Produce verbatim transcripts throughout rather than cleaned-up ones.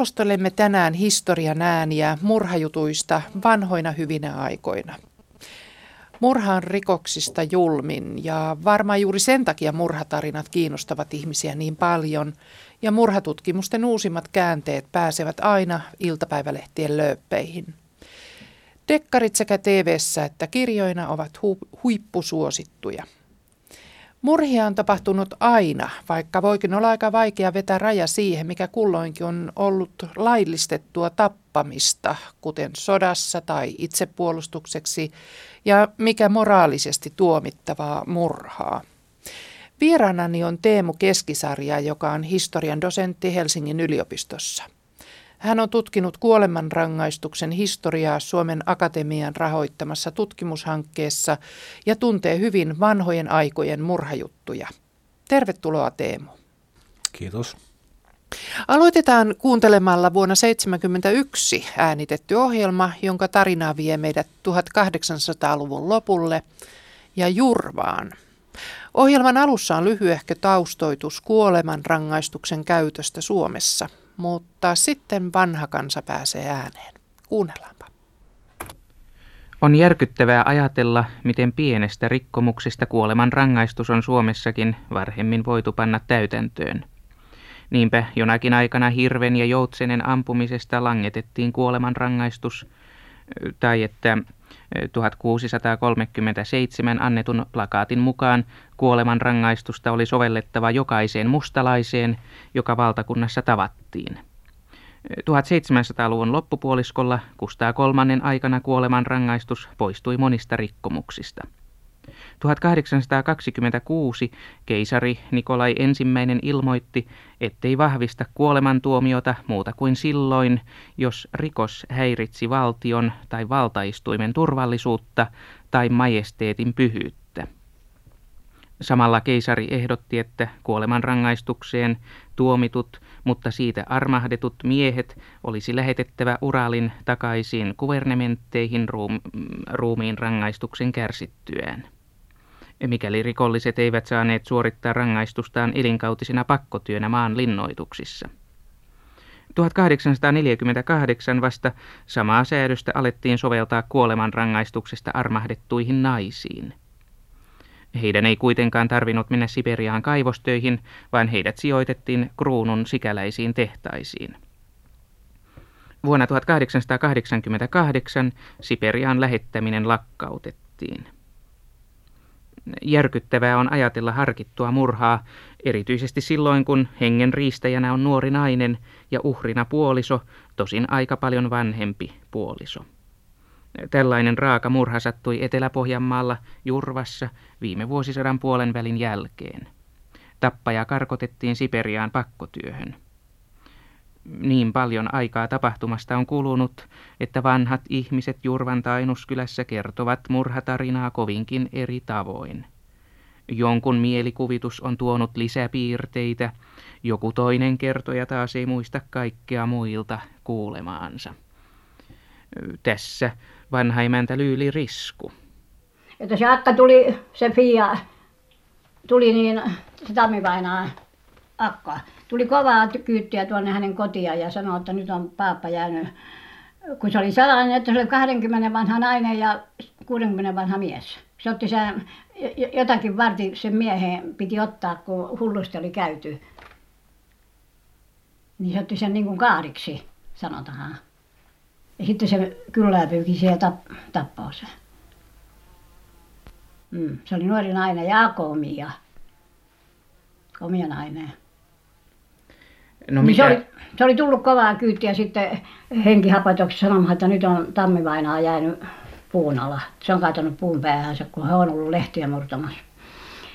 Kuulostelemme tänään historian ääniä murhajutuista vanhoina hyvinä aikoina. Murha on rikoksista julmin ja varmaan juuri sen takia murhatarinat kiinnostavat ihmisiä niin paljon ja murhatutkimusten uusimmat käänteet pääsevät aina iltapäivälehtien lööppeihin. Dekkarit sekä T V:ssä että kirjoina ovat hu- huippusuosittuja. Murhia on tapahtunut aina, vaikka voikin olla aika vaikea vetää raja siihen, mikä kulloinkin on ollut laillistettua tappamista, kuten sodassa tai itsepuolustukseksi, ja mikä moraalisesti tuomittavaa murhaa. Vieraanani on Teemu Keskisarja, joka on historian dosentti Helsingin yliopistossa. Hän on tutkinut kuolemanrangaistuksen historiaa Suomen Akatemian rahoittamassa tutkimushankkeessa ja tuntee hyvin vanhojen aikojen murhajuttuja. Tervetuloa, Teemu. Kiitos. Aloitetaan kuuntelemalla vuonna tuhatyhdeksänsataaseitsemänkymmentäyksi äänitetty ohjelma, jonka tarinaa vie meidät tuhatkahdeksansataaluvun lopulle ja Jurvaan. Ohjelman alussa on lyhyehkö taustoitus kuolemanrangaistuksen käytöstä Suomessa. Mutta sitten vanha kansa pääsee ääneen. Kuunnellaanpa. On järkyttävää ajatella, miten pienestä rikkomuksesta kuoleman rangaistus on Suomessakin varhemmin voitu panna täytäntöön. Niinpä jonakin aikana hirven ja joutsenen ampumisesta langetettiin kuoleman rangaistus, tai että tuhatkuusisataakolmekymmentäseitsemän annetun plakaatin mukaan kuoleman rangaistusta oli sovellettava jokaiseen mustalaiseen, joka valtakunnassa tavattiin. tuhatseitsemänsataaluvun loppupuoliskolla Kustaa kolmannen aikana kuoleman rangaistus poistui monista rikkomuksista. tuhatkahdeksansataakaksikymmentäkuusi keisari Nikolai ensimmäinen ilmoitti, ettei vahvista kuolemantuomiota muuta kuin silloin, jos rikos häiritsi valtion tai valtaistuimen turvallisuutta tai majesteetin pyhyyttä. Samalla keisari ehdotti, että kuolemanrangaistukseen tuomitut, mutta siitä armahdetut miehet olisi lähetettävä Uralin takaisin kuvernementteihin ruumiin rangaistuksen kärsittyään. Mikäli rikolliset eivät saaneet suorittaa rangaistustaan elinkautisena pakkotyönä maan linnoituksissa. tuhatkahdeksansataaneljäkymmentäkahdeksan vasta samaa säädöstä alettiin soveltaa kuolemanrangaistuksesta armahdettuihin naisiin. Heidän ei kuitenkaan tarvinnut mennä Siperiaan kaivostöihin, vaan heidät sijoitettiin kruunun sikäläisiin tehtaisiin. Vuonna tuhatkahdeksansataakahdeksankymmentäkahdeksan Siperiaan lähettäminen lakkautettiin. Järkyttävää on ajatella harkittua murhaa, erityisesti silloin kun hengen riistäjänä on nuori nainen ja uhrina puoliso, tosin aika paljon vanhempi puoliso. Tällainen raaka murha sattui Etelä-Pohjanmaalla Jurvassa viime vuosisadan puolen välin jälkeen. Tappaja karkotettiin Siperiaan pakkotyöhön. Niin paljon aikaa tapahtumasta on kulunut, että vanhat ihmiset Jurvan Tainuskylässä kertovat murhatarinaa kovinkin eri tavoin. Jonkun mielikuvitus on tuonut lisäpiirteitä, joku toinen kertoja taas ei muista kaikkea muilta kuulemaansa. Tässä vanha emäntä Lyyli Risku. Että se akka tuli, se Fia, tuli niin, se Tammi-vainaa akka, tuli kovaa kyyttiä tuonne hänen kotiaan ja sanoi, että nyt on paappa jäänyt, kun se oli sellainen, että se oli kaksikymmentä vanha nainen ja kuusikymmentä vanha mies. Se otti sen, jotakin varti sen miehen piti ottaa, kun hullusti oli käyty. Niin se otti sen niin kuin kaariksi, sanotaan. Ja sitten se kyllä pyyki siihen tap- tappaa sen. Mm. Se oli nuori nainen ja komia. Komia nainen. No niin se, oli, se oli tullut kovaa kyytiä sitten henkihapotuksessa sanomaan, että nyt on Tammi-vainaa jäänyt puun alla. Se on kaatanut puun päähänsä, kun he on ollut lehtiä murtamassa.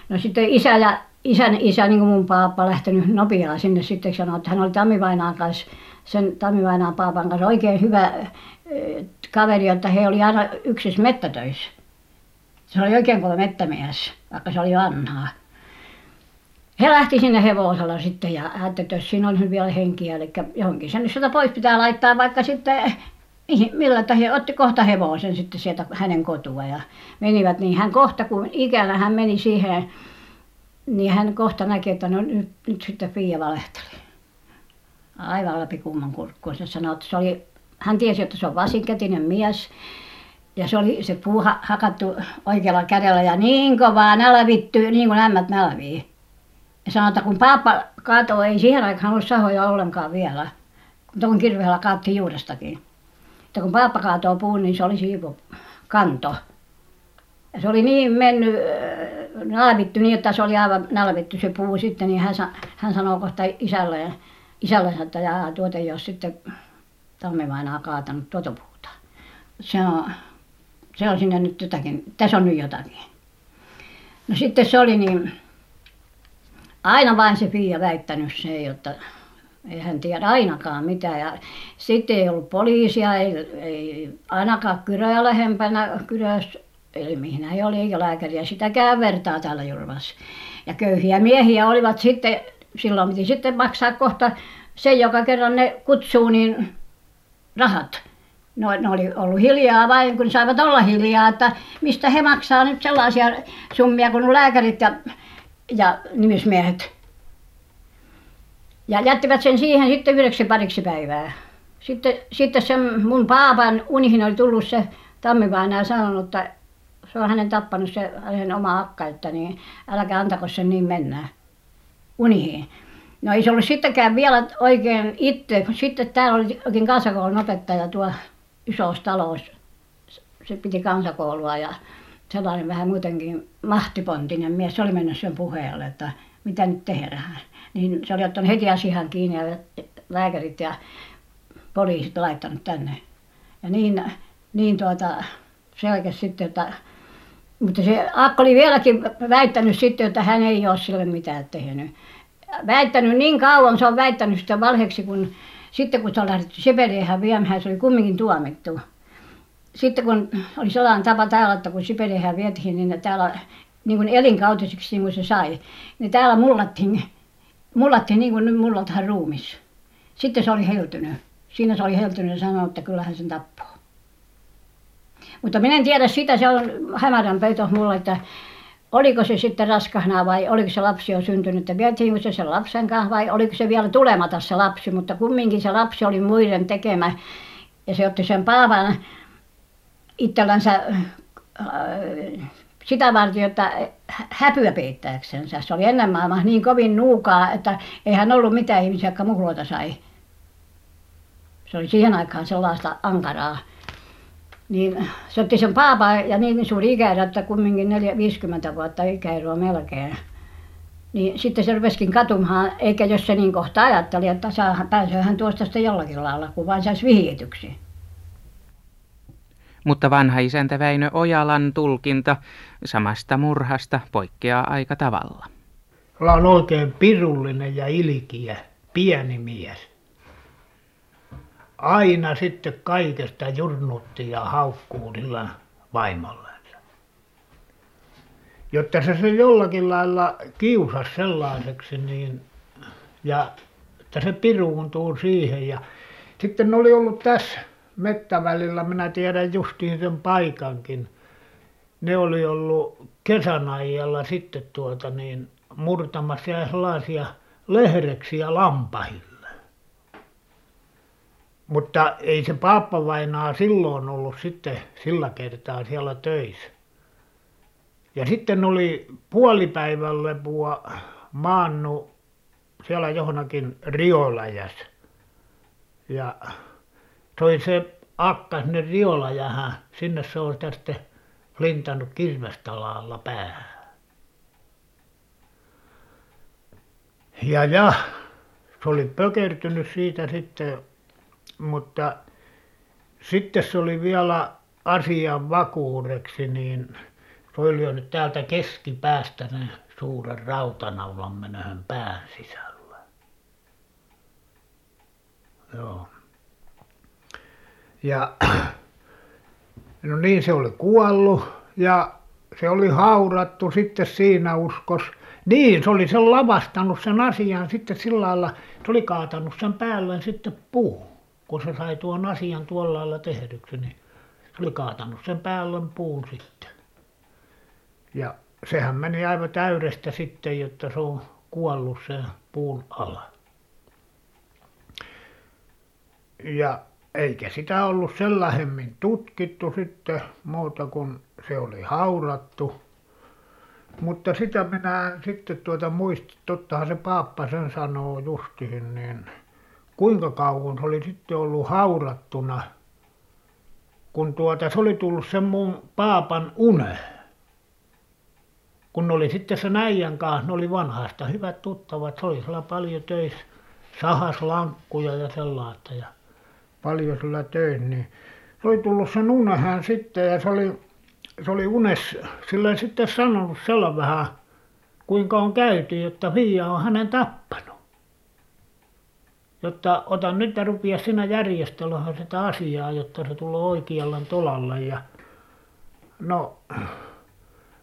No sitten isä ja isän isä, niin kuin mun paappa, lähtenyt nopeaa sinne sitten sanoi, että hän oli Tammi-vainaan kanssa. Sen Tammi-vainaan paapan kanssa oikein hyvä kaveri, että he oli aina yksissä mettätöissä. Se oli oikein kova mettämies, vaikka se oli vanhaa. He lähti sinne hevosella sitten ja ajatteli, että jos siinä on vielä henkiä, eli johonkin sen sieltä pois pitää laittaa, vaikka sitten millä he otti kohta hevosen sitten sieltä hänen kotua ja menivät niin hän kohta, kun ikänä hän meni siihen, niin hän kohta näki, että no nyt, nyt sitten Fia valehteli. aivan läpikumman kurkkuun. Se sanoi, että se oli, hän tiesi, että se on vasinkätinen mies. Ja se oli se puu ha- hakattu oikealla kädellä ja niin kovaa nälvitty, niin kuin ämmät nälvii. Ja sanoi, että kun paappa kaatoi, ei siihen aikaan ollut sahoja ollenkaan vielä. Tuon kirveellä kaatti juurestakin. Että kun paappa kaatoi puun, niin se oli siivu kanto. Ja se oli niin mennyt, nälvitty niin, että se oli aivan nälvitty se puu sitten, niin hän, hän sanoi kohta isälle, isälle että jaa, tuota ei ole sitten Tammi-vainaa kaatanut tuota puuta. Se on, se on sinne nyt jotakin, tässä on nyt jotakin. No sitten se oli niin, aina vain se Pia väittänyt se, jotta ei hän tiedä ainakaan mitään. Ja sitten ei ollut poliisia, ei, ei ainakaan Kyröä lähempänä, Kyrössä, eli mihin ei ole eikä lääkäriä, sitäkään vertaa täällä Jurvassa. Ja köyhiä miehiä olivat sitten, silloin piti sitten maksaa kohta se, joka kerran ne kutsuu, niin rahat. No, ne oli ollut hiljaa vain, kun saivat olla hiljaa, että mistä he maksaa nyt sellaisia summia kuin lääkärit ja, ja nimismiehet. Ja jättivät sen siihen sitten yhdeksi pariksi päivää. Sitten, sitten sen mun paapan unihin oli tullut se Tammi-vainaa sanonut, että se on hänen tappanut se hänen oma akka, että niin äläkä antako sen niin mennä unihin. No ei se ollut sittenkään vielä oikein itse. Sitten täällä oli oikein kansakoulun opettaja tuo isossa talossa. Se piti kansakoulua ja sellainen vähän muutenkin mahtipontinen mies. Se oli mennyt sen puheelle, että mitä nyt tehdään. Niin se oli ottanut heti asiaan kiinni ja lääkärit ja poliisit laittanut tänne. Ja niin, niin tuota, se oikeasti sitten, että... Mutta se akka oli vieläkin väittänyt sitten, että hän ei ole sille mitään tehnyt. Väittänyt niin kauan, se on väittänyt sitä valheeksi, kun sitten kun se on lähdetty Siperiaan viemään, se oli kumminkin tuomittu. Sitten kun oli sellainen tapa täällä, että kun Siperiaan vietiin, niin täällä niin kuin elinkautisiksi niin kuin se sai, niin täällä mullattiin, mullattiin niin kuin nyt mullataan ruumis. Sitten se oli heltynyt. Siinä se oli heltynyt ja sanoi, että kyllähän sen tappoo. Mutta minä en tiedä sitä, se on hämärän peito mulle, että oliko se sitten raskahna vai oliko se lapsi jo syntynyt ja vietiinkö se sen lapsen kanssa vai oliko se vielä tulemata se lapsi, mutta kumminkin se lapsi oli muiden tekemä ja se otti sen paavan itsellänsä sitä varten, että häpyä peittääksensä. Se oli ennen maailmassa niin kovin nuukaa, että eihän ollut mitään ihmisiä, jotka muhloita sai. Se oli siihen aikaan sellaista ankaraa. Niin se otti sen paapan ja niin suuri ikäero, että kumminkin neljäkymmentä viisikymmentä vuotta ikäeroa melkein. Niin sitten se rupesikin katumaan, eikä jos se niin kohta ajatteli, että pääseehän tuosta sitten jollakin lailla, kun vain saisi vihjetyksi. Mutta vanha isäntä Väinö Ojalan tulkinta samasta murhasta poikkeaa aika tavalla. Hän on oikein pirullinen ja ilkiä, pieni mies. Aina sitten kaikesta jurnutti ja haukkuu sillä vaimollensa. Jotta se se jollakin lailla kiusasi sellaiseksi, niin, ja että se piruuntuu siihen. Ja sitten oli ollut tässä mettävälillä, minä tiedän justiin sen paikankin. Ne oli ollut kesän ajalla sitten tuota niin murtamassa sellaisia lehreksiä lampahille. Mutta ei se paappavainaa silloin ollut sitten sillä kertaa siellä töissä. Ja sitten oli puolipäivän lepua maannut siellä johonkin rioläjässä. Ja toi se akka sinne rioläjähän, sinne se on tästä lintannut kirvestalaalla päähän. Ja ja, se oli pökertynyt siitä sitten. Mutta sitten se oli vielä asian vakuudeksi, niin se oli lyönyt täältä keskipäästä ne suuren rautanaulan menöön pään sisällä. Joo. Ja no niin se oli kuollut ja se oli haudattu sitten siinä uskos. Niin, se oli sen lavastanut sen asian sitten sillä lailla, se oli kaatanut sen päälle sitten puuhun. Kun se sai tuon asian tuolla lailla tehdyksi, niin se oli kaatanut sen päälle puun sitten. Ja sehän meni aivan täydestä sitten, jotta se on kuollut sen puun ala. ja eikä sitä ollut sen lähemmin tutkittu sitten muuta kuin se oli haudattu. Mutta sitä minä sitten tuota muistin, tottahan se paappa sen sanoo justiin, niin kuinka kauan se oli sitten ollut haudattuna, kun tuota se oli tullut sen mun paapan une. Kun oli sitten se äijän kanssa, ne oli vanhasta hyvät tuttavat, se oli siellä paljon töissä, sahas lankkuja ja sellaista ja paljon sillä töissä, niin se oli tullut sen unehän sitten ja se oli, se oli unessa sille sitten sanonut siellä vähän, kuinka on käyty, jotta Viia on hänen tappanut. Jotta ota nyt ja rupea sinä järjestelemään sitä asiaa, jotta se tulee oikealla tolalle ja no...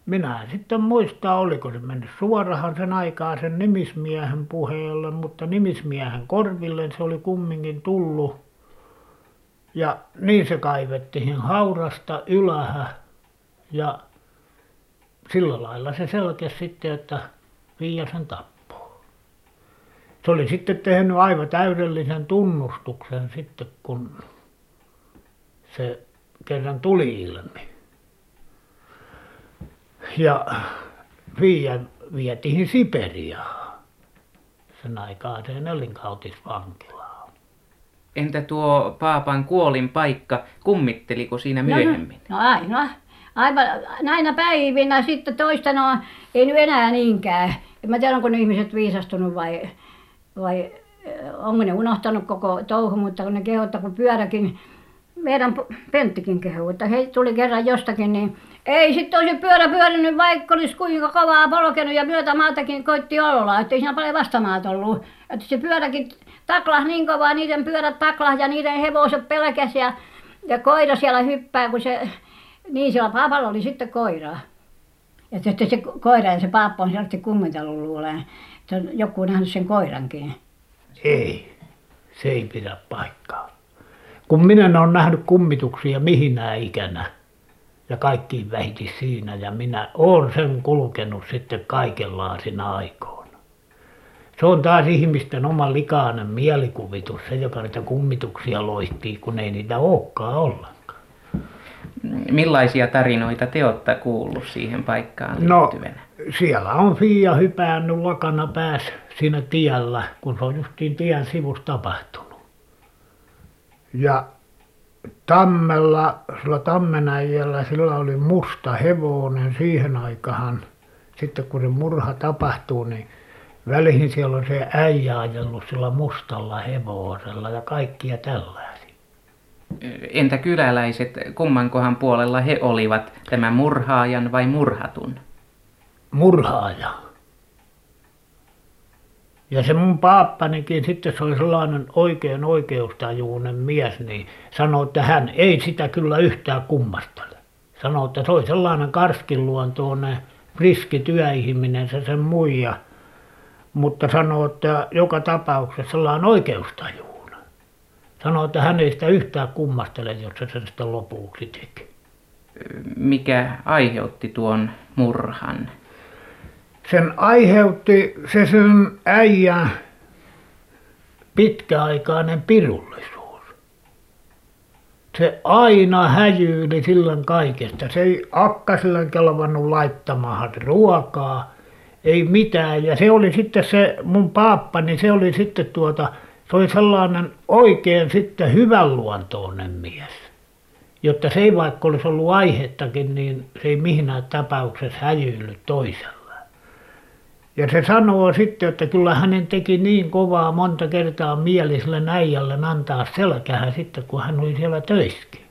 Minä en sitten muista, oliko se mennyt suorahan sen aikaa sen nimismiehen puheelle, mutta nimismiehen korville se oli kumminkin tullut. Ja niin se kaivettiin haurasta ylähä ja sillä lailla se selkesi sitten, että Viia sen tappoi. Se oli sitten tehnyt aivan täydellisen tunnustuksen sitten, kun se kerran tuli ilmi. Ja Viia vietiin Siperiaan, sen aikaiseen elinkautisvankilaan. Entä tuo paapan kuolinpaikka, kummitteliko siinä myöhemmin? No, no aina, aivan näinä päivinä sitten toista, no ei nyt enää niinkään. En mä tiedä, onko ne ihmiset viisastunut vai, vai onko ne unohtanut koko touhu, mutta kun ne kehottaa, kun pyöräkin, meidän Penttikin kehui, että he tuli kerran jostakin, niin ei sitten olisi pyörä pyörinyt, vaikka olisi kuinka kovaa polkenut ja myötämaatakin koitti olla, ettei siinä paljon vastamaat ollut. Että se pyöräkin taklasi niin kovaa, niiden pyörät taklasi ja niiden hevoset pelkäsi ja, ja koira siellä hyppää, kun se, niin siellä paapalla oli sitten koira. Ja sitten se koira ja se paappa on selvästi kummitellut luuleen, että joku on nähnyt sen koirankin. Ei, se ei pidä paikkaa. Kun minä en ole nähnyt kummituksia mihinä ikänä ja kaikki vähiti siinä ja minä olen sen kulkenut sitten kaikenlaisina aikoina. Se on taas ihmisten oma likainen mielikuvitus, se joka niitä kummituksia loihtii, kun ei niitä olekaan ollenkaan. Millaisia tarinoita te olette kuullut siihen paikkaan liittyvänä? No siellä on Viia hypäännyt lakana päässä siinä tiellä, kun se on justiin tien sivussa tapahtunut. Ja tammella, sillä tammenäijällä, sillä oli musta hevonen siihen aikaan. Sitten kun se murha tapahtuu, niin väliin siellä on se äijä ajellut sillä mustalla hevosella ja kaikkia tällaisia. Entä kyläläiset, kummankohan puolella he olivat, tämän murhaajan vai murhatun? Murhaaja. Ja se mun paappanikin, sitten se oli sellainen oikein oikeustajuinen mies, niin sanoi, että hän ei sitä kyllä yhtään kummastele. Sanoi, että se oli sellainen karskinluontoinen, friski työihminen se sen muija, mutta sanoi, että joka tapauksessa sellainen oikeustajuinen. Sanoi, että hän ei sitä yhtään kummastele, jos se sen sitä lopuksi teki. Mikä aiheutti tuon murhan? Sen aiheutti se sen äijän pitkäaikainen pirullisuus. Se aina häjyili silloin kaikesta. Se ei akkasille kelvannut laittamaan ruokaa, ei mitään. Ja se oli sitten se mun paappa, niin se oli sitten tuota, se oli sellainen oikein sitten hyvänluontoinen mies. Jotta se ei vaikka olisi ollut aihettakin, niin se ei mihinään tapauksessa häjyillyt toisella. Ja se sanoo sitten, että kyllä hänen teki niin kovaa monta kertaa mieli sille äijälle antaa selkähän sitten, kun hän oli siellä töissäkin.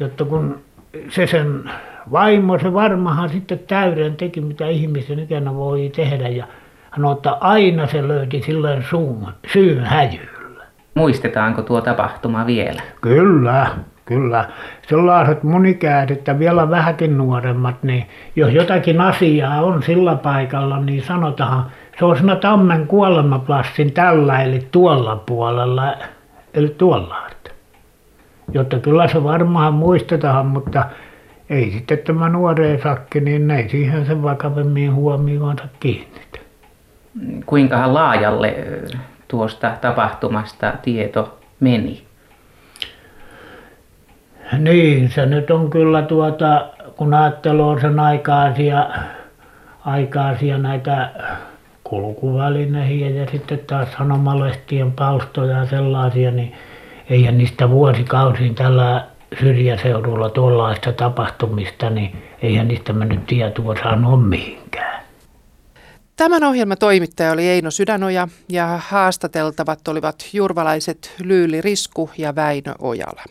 Jotta kun se sen vaimo, se varmahan sitten täyden teki, mitä ihmisen ikänä voi tehdä. Ja hän on, että aina se löyti silleen suun, syyn häjyllä. Muistetaanko tuo tapahtuma vielä? Kyllä. Kyllä, sellaiset mun ikäiset, että vielä vähänkin nuoremmat, niin jos jotakin asiaa on sillä paikalla, niin sanotaan, se on siinä Tammen kuolemaplassin tällä, eli tuolla puolella, eli tuolla. Jotta kyllä se varmaan muistetaan, mutta ei sitten tämä nuoreen sakki, niin ei siihen sen vakavemmin huomioonsa kiinnitä. Kuinkahan laajalle tuosta tapahtumasta tieto meni. Niin, se nyt on kyllä tuota, kun ajattelee sen aikaisia, aikaisia näitä kulkuvälineitä ja sitten taas sanomalehtien palstoja ja sellaisia, niin eihän niistä vuosikausiin tällä syrjäseudulla tuollaista tapahtumista, niin eihän niistä mennyt tietoa sanoa mihinkään. Tämän ohjelman toimittaja oli Eino Sydänoja ja haastateltavat olivat jurvalaiset Lyyli Risku ja Väinö Ojala.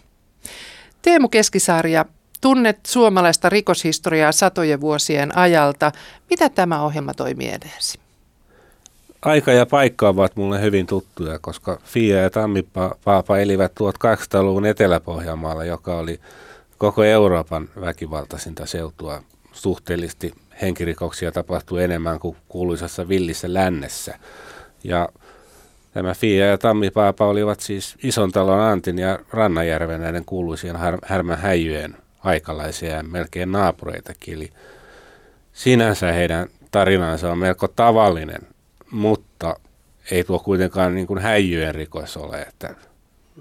Teemu Keskisarja, tunnet suomalaista rikoshistoriaa satojen vuosien ajalta. Mitä tämä ohjelma toimi edesi? Aika ja paikka ovat mulle hyvin tuttuja, koska Fia ja Tammi-Paapa elivät tuhatkahdeksansataaluvun Etelä-Pohjanmaalla, joka oli koko Euroopan väkivaltaisinta seutua. Suhteellisesti henkirikoksia tapahtui enemmän kuin kuuluisassa villissä lännessä. Ja tämä Fia ja Tammi-Paapa olivat siis Isontalon Antin ja Rannanjärven näiden kuuluisien Härmän häijyjen aikalaisia ja melkein naapureitakin. Eli sinänsä heidän tarinansa on melko tavallinen. Mutta ei tuo kuitenkaan niin kuin häijyjen rikos ole, että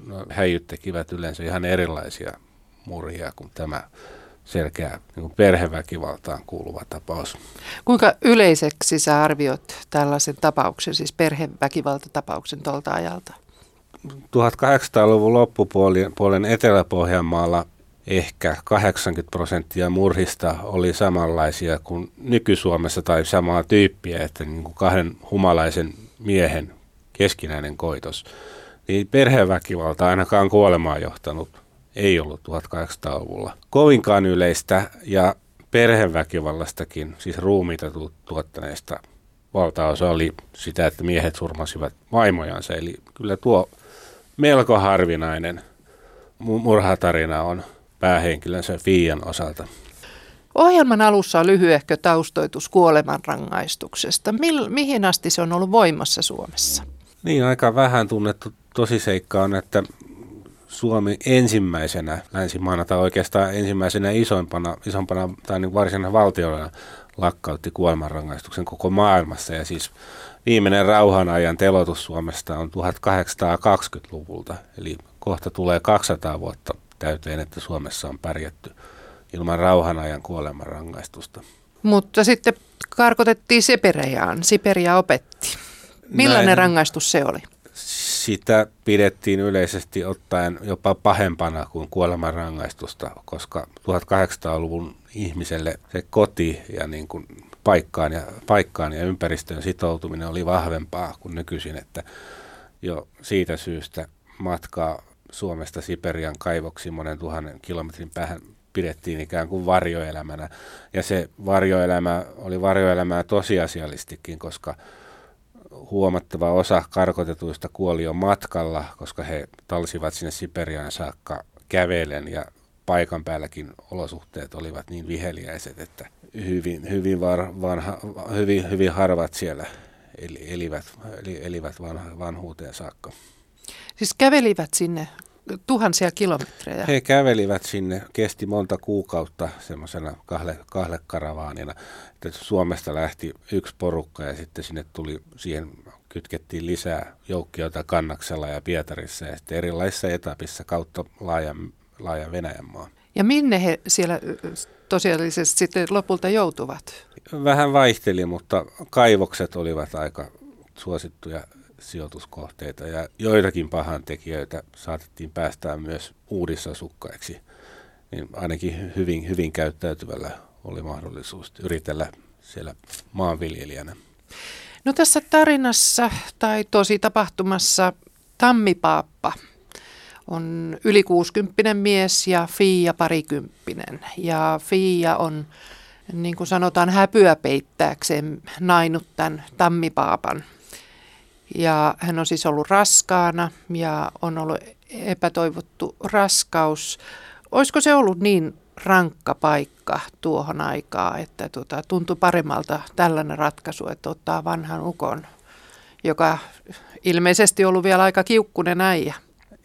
no, häijyt tekivät yleensä ihan erilaisia murhia kuin tämä selkeä niin kuin perheväkivaltaan kuuluva tapaus. Kuinka yleiseksi sä arviot tällaisen tapauksen, siis perheväkivaltatapauksen tuolta ajalta? tuhatkahdeksansataaluvun loppupuolen Etelä-Pohjanmaalla ehkä kahdeksankymmentä prosenttia murhista oli samanlaisia kuin nyky-Suomessa tai samaa tyyppiä, että niin kuin kahden humalaisen miehen keskinäinen koitos. Niin perheväkivalta ainakaan kuolemaan johtanut ei ollut tuhatkahdeksansataaluvulla. Kovinkaan yleistä ja perheväkivallastakin, siis ruumiita tuottaneista valtaosa oli sitä, että miehet surmasivat vaimojansa. Eli kyllä tuo melko harvinainen murhatarina on päähenkilönsä Fiian osalta. Ohjelman alussa on lyhyehkö taustoitus kuolemanrangaistuksesta. Mil, mihin asti se on ollut voimassa Suomessa? Niin, aika vähän tunnettu tosiseikka on, että Suomi ensimmäisenä länsimaana tai oikeastaan ensimmäisenä isompana, isompana tai niin varsinaisena valtiona lakkautti kuolemanrangaistuksen koko maailmassa. Ja siis viimeinen rauhanajan teloitus Suomesta on tuhatkahdeksansataakaksikymmentäluvulta, eli kohta tulee kaksisataa vuotta. Täyteen, että Suomessa on pärjätty ilman rauhanajan kuolemanrangaistusta. Mutta sitten karkotettiin Siperiaan. Siperia opetti. Millainen Näin, rangaistus se oli? Sitä pidettiin yleisesti ottaen jopa pahempana kuin kuolemanrangaistusta, koska tuhatkahdeksansataaluvun ihmiselle se koti ja niin kuin paikkaan, ja, paikkaan ja ympäristöön sitoutuminen oli vahvempaa kuin nykyisin, että jo siitä syystä matkaa Suomesta Siperian kaivoksi monen tuhannen kilometrin päähän pidettiin ikään kuin varjoelämänä. Ja se varjoelämä oli varjoelämää tosiasiallistikin, koska huomattava osa karkotetuista kuoli jo matkalla, koska he talsivat sinne Siperiaan saakka kävellen ja paikan päälläkin olosuhteet olivat niin viheliäiset, että hyvin, hyvin, var, vanha, hyvin, hyvin harvat siellä eli, elivät, eli, elivät vanha, vanhuuteen saakka. Siis kävelivät sinne tuhansia kilometrejä? He kävelivät sinne, kesti monta kuukautta semmoisena kahle, kahle karavaanina. Että Suomesta lähti yksi porukka ja sitten sinne tuli, siihen kytkettiin lisää joukkiota Kannaksella ja Pietarissa ja sitten erilaisissa etapissa kautta laajan, laajan Venäjänmaa. Ja minne he siellä tosiasiallisesti sitten lopulta joutuvat? Vähän vaihteli, mutta kaivokset olivat aika suosittuja sijoituskohteita ja joitakin pahantekijöitä saatettiin päästää myös uudissasukkaiksi, niin ainakin hyvin, hyvin käyttäytyvällä oli mahdollisuus yritellä siellä maanviljelijänä. No tässä tarinassa tai tosi tapahtumassa Tammi-Paappa on yli kuusikymppinen mies ja Fia parikymppinen ja Fia on niin kuin sanotaan häpyä peittääkseen nainut tämän Tammi-Paapan. Ja hän on siis ollut raskaana ja on ollut epätoivottu raskaus. Olisiko se ollut niin rankka paikka tuohon aikaan, että tuota, tuntui paremmalta tällainen ratkaisu, että ottaa vanhan ukon, joka ilmeisesti ollut vielä aika kiukkunen äijä?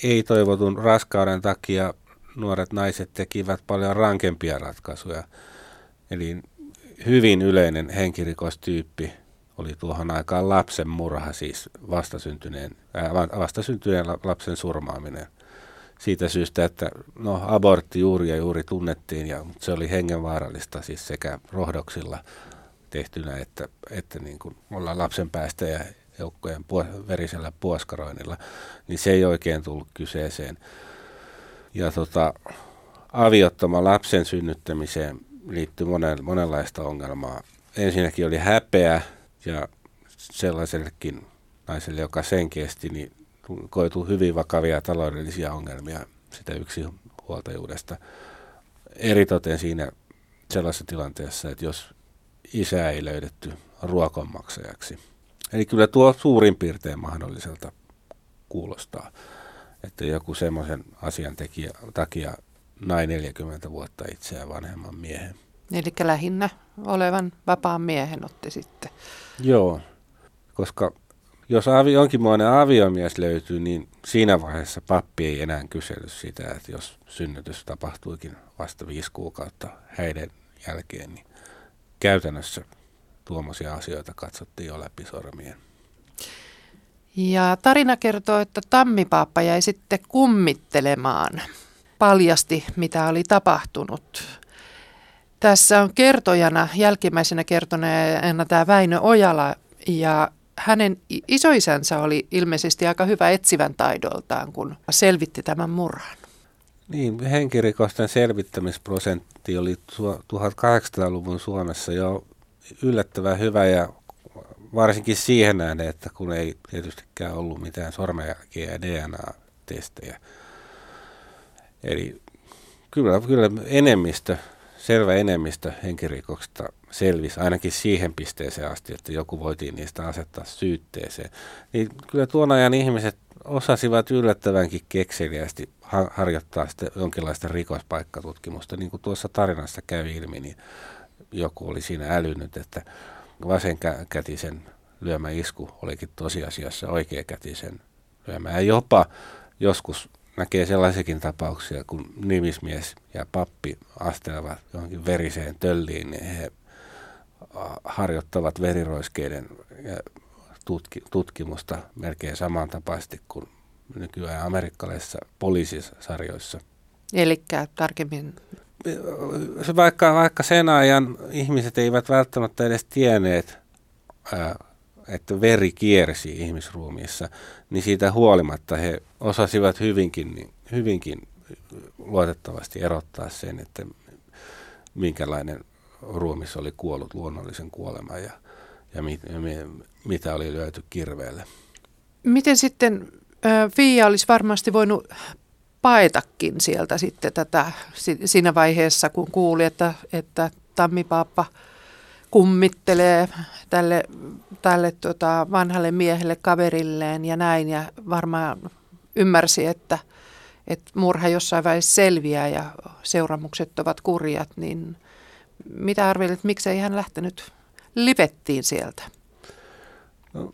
Ei toivotun raskauden takia nuoret naiset tekivät paljon rankempia ratkaisuja. Eli hyvin yleinen henkirikostyyppi oli tuohon aikaan lapsen murha, siis vastasyntyneen, ää, vastasyntyneen lapsen surmaaminen. Siitä syystä, että no, abortti juuri ja juuri tunnettiin, ja, mutta se oli hengenvaarallista siis sekä rohdoksilla tehtynä että, että niin kuin ollaan lapsen päästä ja joukkojen puos- verisellä puoskaroinnilla, niin se ei oikein tullut kyseeseen. Ja tota, aviottoman lapsen synnyttämiseen liittyi monen, monenlaista ongelmaa. Ensinnäkin oli häpeä, ja sellaisellekin naiselle, joka sen kesti, niin koitui hyvin vakavia taloudellisia ongelmia sitä yksinhuoltajuudesta. Eritoten siinä sellaisessa tilanteessa, että jos isää ei löydetty ruokonmaksajaksi. Eli kyllä tuo suurin piirtein mahdolliselta kuulostaa, että joku semmoisen asian tekijä, takia nai neljäkymmentä vuotta itseään vanhemman miehen. Eli lähinnä olevan vapaan miehen otti sitten. Joo, koska jos avi, jonkinmoinen aviomies löytyy, niin siinä vaiheessa pappi ei enää kysely sitä, että jos synnytys tapahtuikin vasta viisi kuukautta häiden jälkeen, niin käytännössä tuommoisia asioita katsottiin jo läpi sormien. Ja tarina kertoo, että Tammi-paappa jäi sitten kummittelemaan. Paljasti, mitä oli tapahtunut. Tässä on kertojana, jälkimmäisenä kertoneena tämä Väinö Ojala, ja hänen isoisänsä oli ilmeisesti aika hyvä etsivän taidoltaan, kun selvitti tämän murhan. Niin, henkirikosten selvittämisprosentti oli tuhatkahdeksansataaluvun Suomessa jo yllättävän hyvä, ja varsinkin siihen nähden, että kun ei tietystikään ollut mitään sormenjälkiä ja D N A-testejä. Eli kyllä, kyllä enemmistö, selvä enemmistö henkirikoksista selvisi ainakin siihen pisteeseen asti, että joku voitiin niistä asettaa syytteeseen. Niin kyllä tuon ajan ihmiset osasivat yllättävänkin kekseliästi harjoittaa sitä jonkinlaista rikospaikkatutkimusta. Niin kuin tuossa tarinassa kävi ilmi, niin joku oli siinä älynyt, että vasenkätisen lyömä isku olikin tosiasiassa oikeakätisen lyömä. Ja jopa joskus näkee sellaisiakin tapauksia, kun nimismies ja pappi astelevat johonkin veriseen tölliin, niin he harjoittavat veriroiskeiden tutki- tutkimusta melkein samantapaisesti kuin nykyään amerikkalaisissa poliisisarjoissa. Eli tarkemmin. Vaikka, vaikka sen ajan ihmiset eivät välttämättä edes tienneet, että veri kiersi ihmisruumiissa, niin siitä huolimatta he osasivat hyvinkin, hyvinkin luotettavasti erottaa sen, että minkälainen ruumis oli kuollut luonnollisen kuoleman ja, ja mit, mitä oli lyöty kirveellä. Miten sitten Fia olisi varmasti voinut paetakin sieltä sitten tätä siinä vaiheessa, kun kuuli, että, että Tammi-paappa kummittelee tälle, tälle tota vanhalle miehelle kaverilleen ja näin, ja varmaan ymmärsi, että, että murha jossain vaiheessa selviää ja seuraamukset ovat kurjat, niin mitä arvelet, miksei hän lähtenyt livettiin sieltä? No,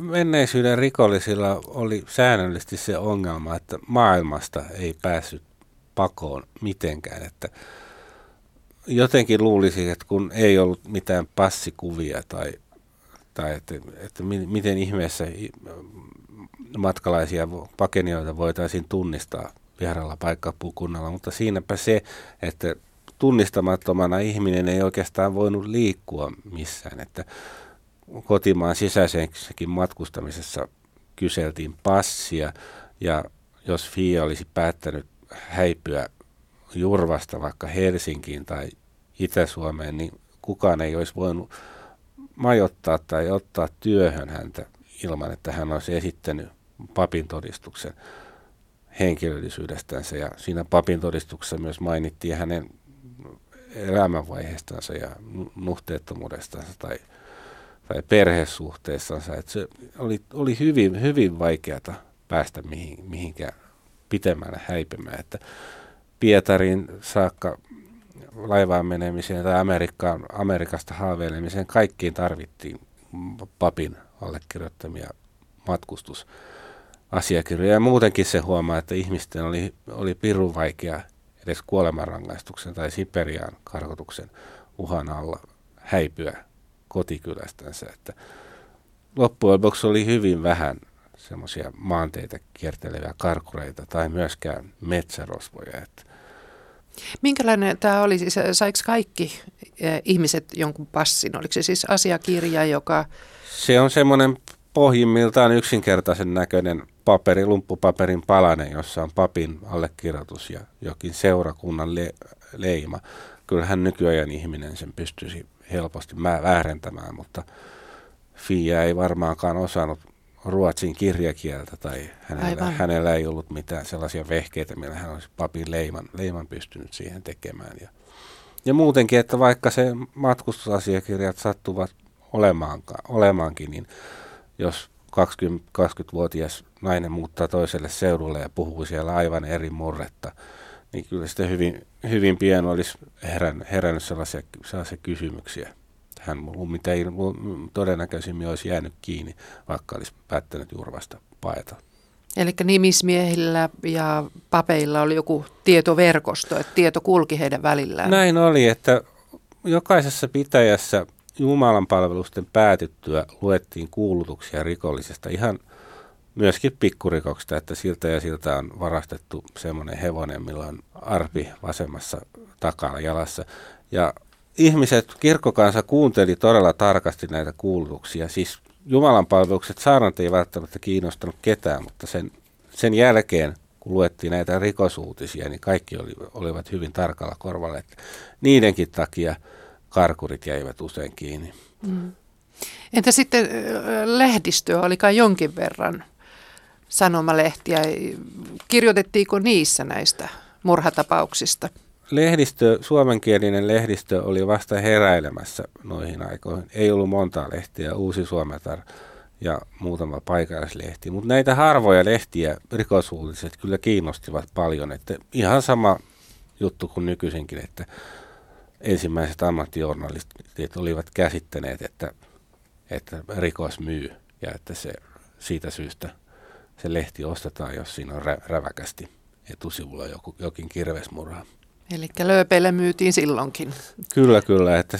menneisyyden rikollisilla oli säännöllisesti se ongelma, että maailmasta ei päässyt pakoon mitenkään, että jotenkin luulisin, että kun ei ollut mitään passikuvia tai, tai että, että miten ihmeessä matkalaisia pakenijoita voitaisiin tunnistaa vieraalla paikkakunnalla, mutta siinäpä se, että tunnistamattomana ihminen ei oikeastaan voinut liikkua missään, että kotimaan sisäisessäkin matkustamisessa kyseltiin passia, ja jos Fia olisi päättänyt häipyä Jurvasta vaikka Helsinkiin tai Itä-Suomeen, niin kukaan ei olisi voinut majoittaa tai ottaa työhön häntä ilman, että hän olisi esittänyt papin todistuksen henkilöllisyydestänsä. Ja siinä papin todistuksessa myös mainittiin hänen elämänvaiheestansa ja nuhteettomuudestansa tai, tai perhesuhteestansa. Että se oli, oli hyvin, hyvin vaikeata päästä mihin, mihinkään pitemmällä häipymään, että Pietarin saakka laivaan menemiseen tai Amerikkaan, Amerikasta haaveilemiseen, kaikkiin tarvittiin papin allekirjoittamia matkustusasiakirjoja. Ja muutenkin se huomaa, että ihmisten oli, oli pirun vaikea edes kuolemanrangaistuksen tai Siperiaan karkotuksen uhan alla häipyä kotikylästänsä. Että loppujen lopuksi oli hyvin vähän semmoisia maanteita kierteleviä karkureita tai myöskään metsärosvoja. Että minkälainen tämä oli? Siis saiko kaikki ihmiset jonkun passin? Oliko se siis asiakirja, joka... Se on semmoinen pohjimmiltaan yksinkertaisen näköinen paperi, lumppupaperin palanen, jossa on papin allekirjoitus ja jokin seurakunnan le- leima. Kyllähän nykyajan ihminen sen pystyisi helposti väärentämään, mutta Fia ei varmaankaan osannut ruotsin kirjakieltä tai hänellä, hänellä ei ollut mitään sellaisia vehkeitä, millä hän olisi papin leiman, leiman pystynyt siihen tekemään. Ja, ja muutenkin, että vaikka se matkustusasiakirjat sattuvat olemaankin, niin jos kaksikymmentävuotias nainen muuttaa toiselle seudulle ja puhuu siellä aivan eri murretta, niin kyllä sitten hyvin, hyvin pian olisi herännyt, herännyt sellaisia, sellaisia kysymyksiä. Hän mitä ei todennäköisimmin olisi jäänyt kiinni, vaikka olisi päättänyt juurvasta paeta. Eli nimismiehillä ja papeilla oli joku tietoverkosto, että tieto kulki heidän välillään. Näin oli, että jokaisessa pitäjässä Jumalan palvelusten päätyttyä luettiin kuulutuksia rikollisesta, ihan myöskin pikkurikoksesta, että siltä ja siltä on varastettu semmoinen hevonen, millä on arpi vasemmassa takana jalassa. Ja ihmiset, kirkkokansa kuunteli todella tarkasti näitä kuulutuksia. Siis Jumalan palvelukset, saarnat ei välttämättä kiinnostanut ketään, mutta sen, sen jälkeen, kun luettiin näitä rikosuutisia, niin kaikki oli, olivat hyvin tarkalla korvalla. Että niidenkin takia karkurit jäivät usein kiinni. Mm. Entä sitten lehdistöä? Olikaan jonkin verran sanomalehtiä. Kirjoitettiinko niissä näistä murhatapauksista? Lehdistö, suomenkielinen lehdistö oli vasta heräilemässä noihin aikoihin. Ei ollut montaa lehtiä, Uusi Suometar ja muutama paikallislehti. Mutta näitä harvoja lehtiä rikosuutiset kyllä kiinnostivat paljon. Että ihan sama juttu kuin nykyisinkin, että ensimmäiset ammattijournalistit olivat käsittäneet, että, että rikos myy ja että se, siitä syystä se lehti ostetaan, jos siinä on rä, räväkästi etusivulla joku, jokin kirvesmurha. Eli lööpeillä myytiin silloinkin. Kyllä, kyllä. Että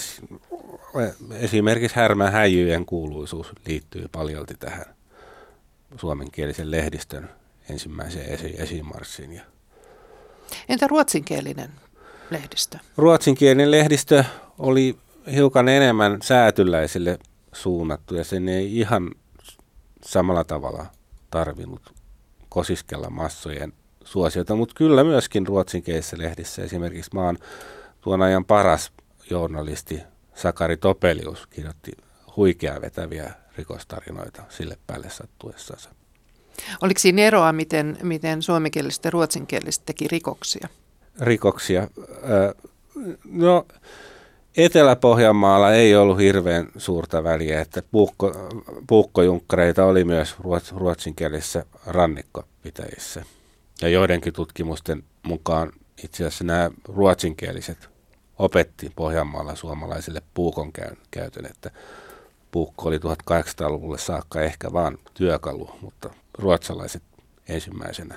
esimerkiksi Härmän häijyjen kuuluisuus liittyy paljolti tähän suomenkielisen lehdistön ensimmäiseen esi- esimarssiin. Ja entä ruotsinkielinen lehdistö? Ruotsinkielinen lehdistö oli hiukan enemmän säätyläisille suunnattu ja sen ei ihan samalla tavalla tarvinnut kosiskella massojen suosiota, mutta kyllä myöskin ruotsinkielisissä lehdissä. Esimerkiksi maan tuon ajan paras journalisti Sakari Topelius kirjoitti huikeaa vetäviä rikostarinoita sille päälle sattuessansa. Oliko siinä eroa, miten, miten suomenkieliset ja ruotsinkieliset teki rikoksia? Rikoksia? No, Etelä-Pohjanmaalla ei ollut hirveän suurta väliä, että puukko, puukkojunkkareita oli myös ruotsinkielisissä rannikkopitäjissä. Ja joidenkin tutkimusten mukaan itse asiassa nämä ruotsinkieliset opetti Pohjanmaalla suomalaisille puukon käytön, että puukko oli tuhatkahdeksansataaluvulle saakka ehkä vain työkalu, mutta ruotsalaiset ensimmäisenä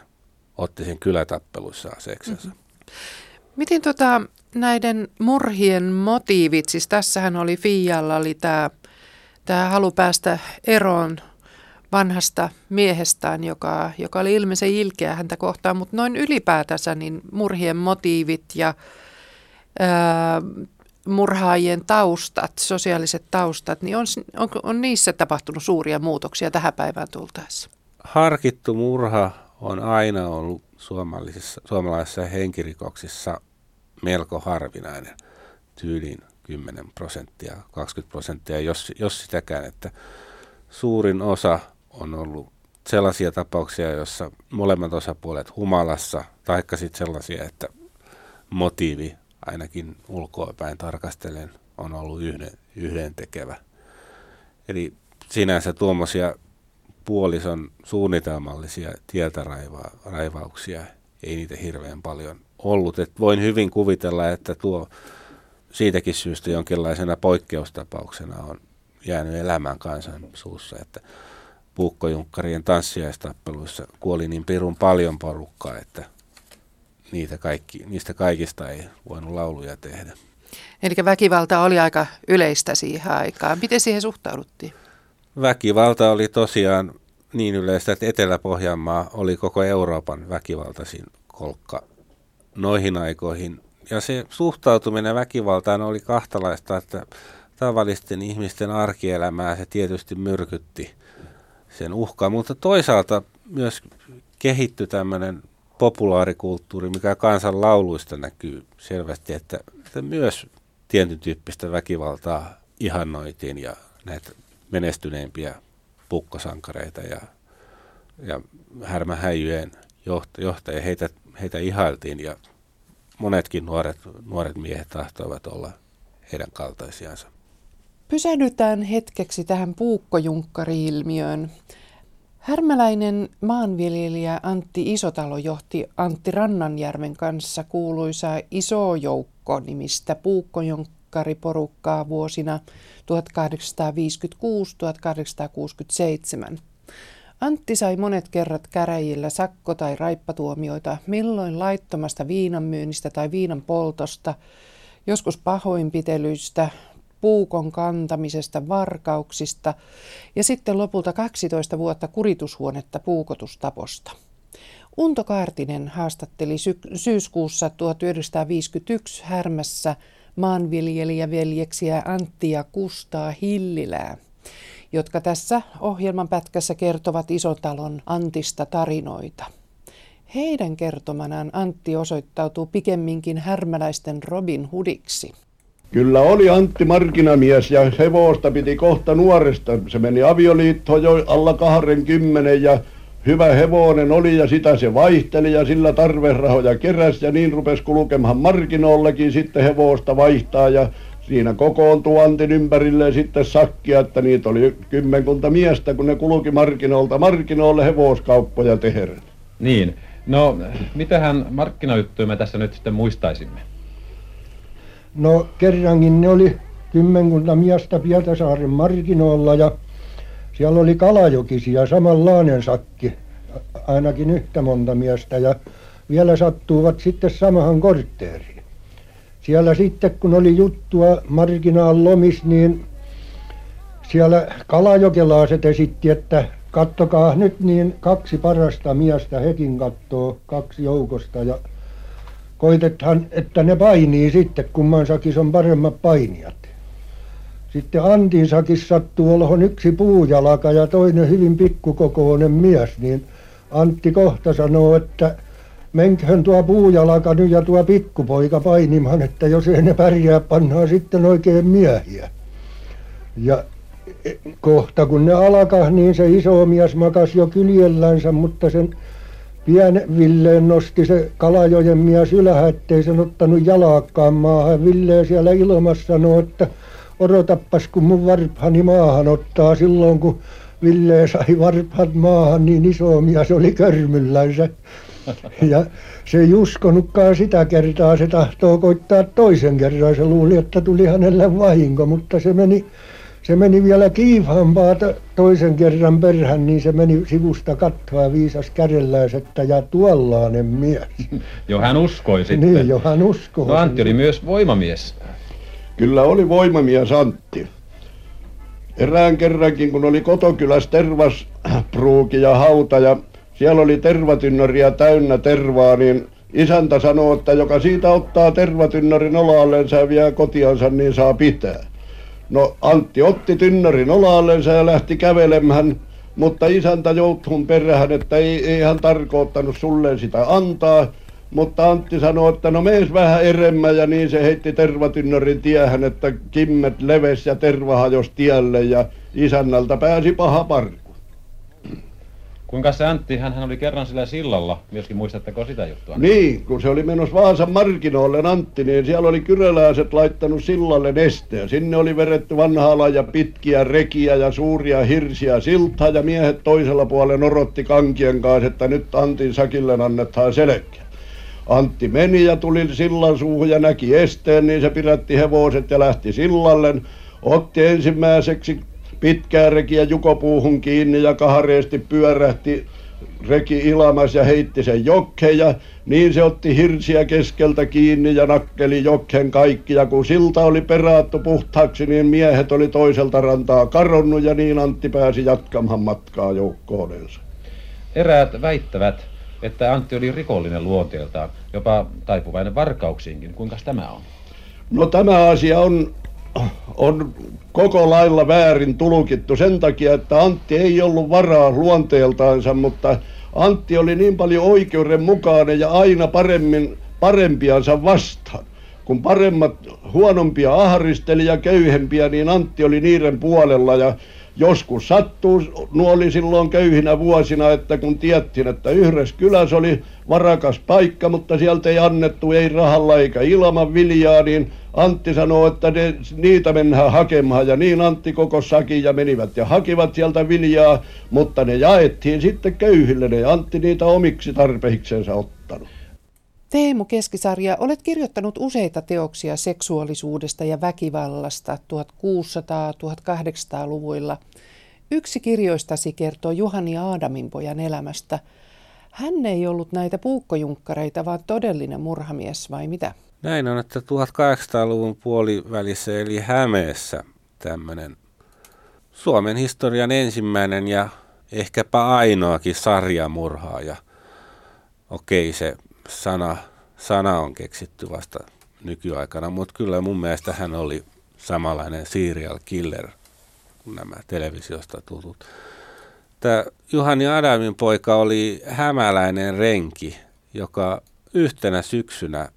otti sen kylätappeluissa aseeksensa. Mm-hmm. Miten tota, näiden murhien motiivit, siis tässähän oli Fialla, oli tämä, tämä halu päästä eroon vanhasta miehestään, joka, joka oli ilmeisen ilkeä häntä kohtaan, mutta noin ylipäätänsä niin murhien motiivit ja ää, murhaajien taustat, sosiaaliset taustat, niin on, on, on niissä tapahtunut suuria muutoksia tähän päivään tultaessa. Harkittu murha on aina ollut suomalaisissa, suomalaisissa henkirikoksissa melko harvinainen, tyyliin kymmenen prosenttia, kaksikymmentä prosenttia, jos, jos sitäkään, että suurin osa on ollut sellaisia tapauksia, joissa molemmat osapuolet humalassa, taikka sitten sellaisia, että motiivi ainakin ulkoapäin tarkastellen on ollut yhden, yhdentekevä. Eli sinänsä tuommoisia puolison suunnitelmallisia tietä raiva, raivauksia ei niitä hirveän paljon ollut. Et voin hyvin kuvitella, että tuo siitäkin syystä jonkinlaisena poikkeustapauksena on jäänyt elämään kansan suussa, että puukkojunkkarien tanssiaistappeluissa kuoli niin pirun paljon porukkaa, että niitä kaikki, niistä kaikista ei voinut lauluja tehdä. Eli väkivalta oli aika yleistä siihen aikaan. Miten siihen suhtauduttiin? Väkivalta oli tosiaan niin yleistä, että Etelä-Pohjanmaa oli koko Euroopan väkivaltaisin kolkka noihin aikoihin. Ja se suhtautuminen väkivaltaan oli kahtalaista, että tavallisten ihmisten arkielämää se tietysti myrkytti sen uhkaa, mutta toisaalta myös kehittyi tämmöinen populaarikulttuuri, mikä kansan lauluista näkyy selvästi, että, että myös tietyn tyyppistä väkivaltaa ihannoitiin ja näitä menestyneimpiä pukkosankareita ja, ja härmähäijyjen johtajia heitä, heitä ihailtiin ja monetkin nuoret, nuoret miehet tahtoivat olla heidän kaltaisiansa. Pysähdytään hetkeksi tähän puukkojunkkari-ilmiöön. Härmäläinen maanviljelijä Antti Isotalo johti Antti Rannanjärven kanssa kuuluisaa Iso Joukko-nimistä puukkojunkkariporukkaa vuosina tuhatkahdeksansataaviisikymmentäkuusi–tuhatkahdeksansataakuusikymmentäseitsemän. Antti sai monet kerrat käräjillä sakko- tai raippatuomioita, milloin laittomasta viinanmyynnistä tai viinan poltosta, joskus pahoinpitelyistä, puukon kantamisesta, varkauksista ja sitten lopulta kaksitoista vuotta kuritushuonetta puukotustaposta. Unto Kaartinen haastatteli sy- syyskuussa tuhatyhdeksänsataaviisikymmentäyksi Härmässä maanviljelijäveljeksiä Antti ja Kustaa Hillilää, jotka tässä ohjelman pätkässä kertovat Isotalon Antista tarinoita. Heidän kertomanaan Antti osoittautuu pikemminkin härmäläisten Robin Hoodiksi. Kyllä oli Antti markkinamies ja hevosta piti kohta nuoresta. Se meni avioliittoon jo alla kaksikymmentä ja hyvä hevonen oli ja sitä se vaihteli ja sillä tarverahoja keräsi ja niin rupesi kulkemaan markkinoillakin sitten hevosta vaihtaa ja siinä kokoontui Antin ympärille sitten sakkia, että niitä oli kymmenkunta miestä, kun ne kulki markkinoilta markkinoille hevoskauppoja tehdä. Niin, no mitähän markkinajuttuja me tässä nyt sitten muistaisimme? No kerrankin ne oli kymmenkunta miestä Pietasaaren markkinoilla ja siellä oli kalajokisia, samanlainen sakki, ainakin yhtä monta miestä ja vielä sattuivat sitten samahan kortteeriin. Siellä sitten kun oli juttua markkinaan lomis, niin siellä kalajokelaiset esitti, että kattokaa nyt niin kaksi parasta miestä hekin kattoo kaksi joukosta ja koitethan, että ne painii sitten, kumman sakissa on paremmat painijat. Sitten Antin sakissa sattuu olehon yksi puujalaka ja toinen hyvin pikkukokoinen mies, niin Antti kohta sanoo, että menköhän tuo puujalaka nyt ja tuo pikkupoika painimaan, että jos ei ne pärjää, pannaan sitten oikein miehiä. Ja kohta kun ne alkaa, niin se iso mies makasi jo kyljellänsä, mutta sen Pien Villeen nosti se Kalajojen mies ylhä, ettei sen ottanut jalaakkaan maahan. Ville siellä ilmassa sanoi, että odotappas kun mun varphani maahan ottaa. Silloin kun Ville sai varphat maahan, niin iso mies oli körmyllänsä. Ja se ei uskonutkaan sitä kertaa, se tahtoo koittaa toisen kerran. Se luuli, että tuli hänelle vahinko, mutta se meni, se meni vielä kiivaampaa toisen kerran perhän, niin se meni sivusta kattoa viisas kädelläisettä ja tuollainen mies. Jo hän uskoi sitten. Niin, jo hän uskoi. No Antti oli myös voimamies. Kyllä oli voimamies Antti. Erään kerrankin, kun oli kotokylässä tervaspruuki ja hauta ja siellä oli tervatynnöriä täynnä tervaa, niin isäntä sanoo, että joka siitä ottaa tervatynnörin olaallensa ja vie kotiansa, niin saa pitää. No Antti otti tynnyrin olaallensa ja lähti kävelemään, mutta isäntä joutui perään, että ei, ei hän tarkoittanut sulle sitä antaa. Mutta Antti sanoi, että no mees vähän eremmä ja niin se heitti tervatynnyrin tiehän, että kimmet leves ja terva hajosi tielle ja isännältä pääsi paha parku. Kuinka se Antti, hän oli kerran sillä sillalla, myöskin muistatteko sitä juttua? Niin, kun se oli menossa Vaasan markkinoille Antti, niin siellä oli kyräläiset laittanut sillalle nesteen. Sinne oli vedetty vanhaa lajia pitkiä rekiä ja suuria hirsiä siltaa ja miehet toisella puolella orotti kankien kanssa, että nyt Antin sakille annetaan selkeä. Antti meni ja tuli sillan suuhun ja näki esteen, niin se pidätti hevoset ja lähti sillalle, otti ensimmäiseksi pitkää rekiä jukopuuhun kiinni ja kahareesti pyörähti reki ilamas ja heitti sen jokkeen, ja niin se otti hirsiä keskeltä kiinni ja nakkeli jokkeen kaikki. Ja kun silta oli peraattu puhtaaksi, niin miehet oli toiselta rantaa karonnut, ja niin Antti pääsi jatkamaan matkaa joukkoonensa. Eräät väittävät, että Antti oli rikollinen luonteeltaan, jopa taipuvainen varkauksiinkin. Kuinka tämä on? No tämä asia on, on koko lailla väärin tulkittu sen takia, että Antti ei ollut varaa luonteeltaansa, mutta Antti oli niin paljon oikeudenmukainen ja aina paremmin, parempiansa vastaan. Kun paremmat huonompia ahdisteli ja köyhempiä, niin Antti oli niiden puolella, ja joskus sattuu, nuo oli silloin köyhinä vuosina, että kun tiettiin, että yhdessä kylässä oli varakas paikka, mutta sieltä ei annettu ei rahalla eikä ilman viljaa, niin Antti sanoi, että ne, niitä mennään hakemaan, ja niin Antti koko sakin ja menivät ja hakivat sieltä viljaa, mutta ne jaettiin sitten köyhille, ne Antti niitä omiksi tarpeiksensa ottanut. Teemu Keskisarja, olet kirjoittanut useita teoksia seksuaalisuudesta ja väkivallasta tuhatkuusisataa–tuhatkahdeksansataaluvuilla. Yksi kirjoistasi kertoo Juhani Adamin pojan elämästä. Hän ei ollut näitä puukkojunkkareita, vaan todellinen murhamies, vai mitä? Näin on, että tuhatkahdeksansataaluvun puolivälissä eli Hämeessä tämmöinen Suomen historian ensimmäinen ja ehkäpä ainoakin sarjamurhaaja. Okei, se Sana, sana on keksitty vasta nykyaikana, mutta kyllä mun mielestä hän oli samanlainen serial killer kuin nämä televisiosta tutut. Tämä Juhani Adamin poika oli hämäläinen renki, joka yhtenä syksynä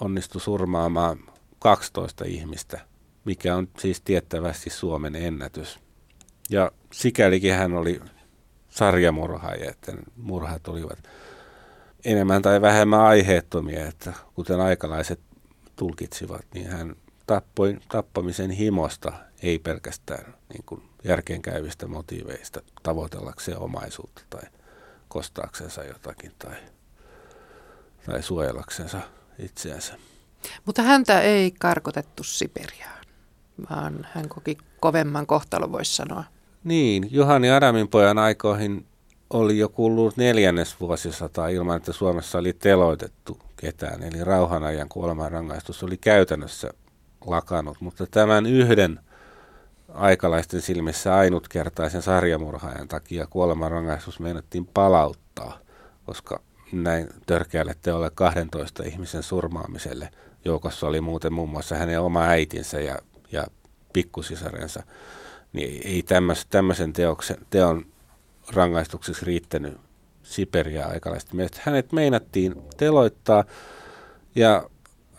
onnistui surmaamaan kaksitoista ihmistä, mikä on siis tiettävästi Suomen ennätys. Ja sikälikin hän oli sarjamurhaaja, että murhat olivat enemmän tai vähemmän aiheettomia, että kuten aikalaiset tulkitsivat, niin hän tappoi tappamisen himosta, ei pelkästään niin kuin järkeenkäyvistä motiiveista tavoitellakseen omaisuutta tai kostaaksensa jotakin tai, tai suojelaksensa itseänsä. Mutta häntä ei karkotettu Siperiaan, vaan hän koki kovemman kohtalon, voisi sanoa. Niin, Juhani Adamin pojan aikoihin oli jo kulunut neljännes vuosisataa ilman, että Suomessa oli teloitettu ketään. Eli rauhanajan kuolemanrangaistus oli käytännössä lakannut, mutta tämän yhden aikalaisten silmissä ainutkertaisen sarjamurhaajan takia kuolemanrangaistus meinattiin palauttaa, koska näin törkeälle teolle kaksitoista ihmisen surmaamiselle joukossa oli muuten muun muassa hänen oma äitinsä ja, ja pikkusisarensa, niin ei tämmöisen, tämmöisen teoksen, teon rangaistukseksi riittänyt Siperiaa aikalaisesti. Hänet meinattiin teloittaa ja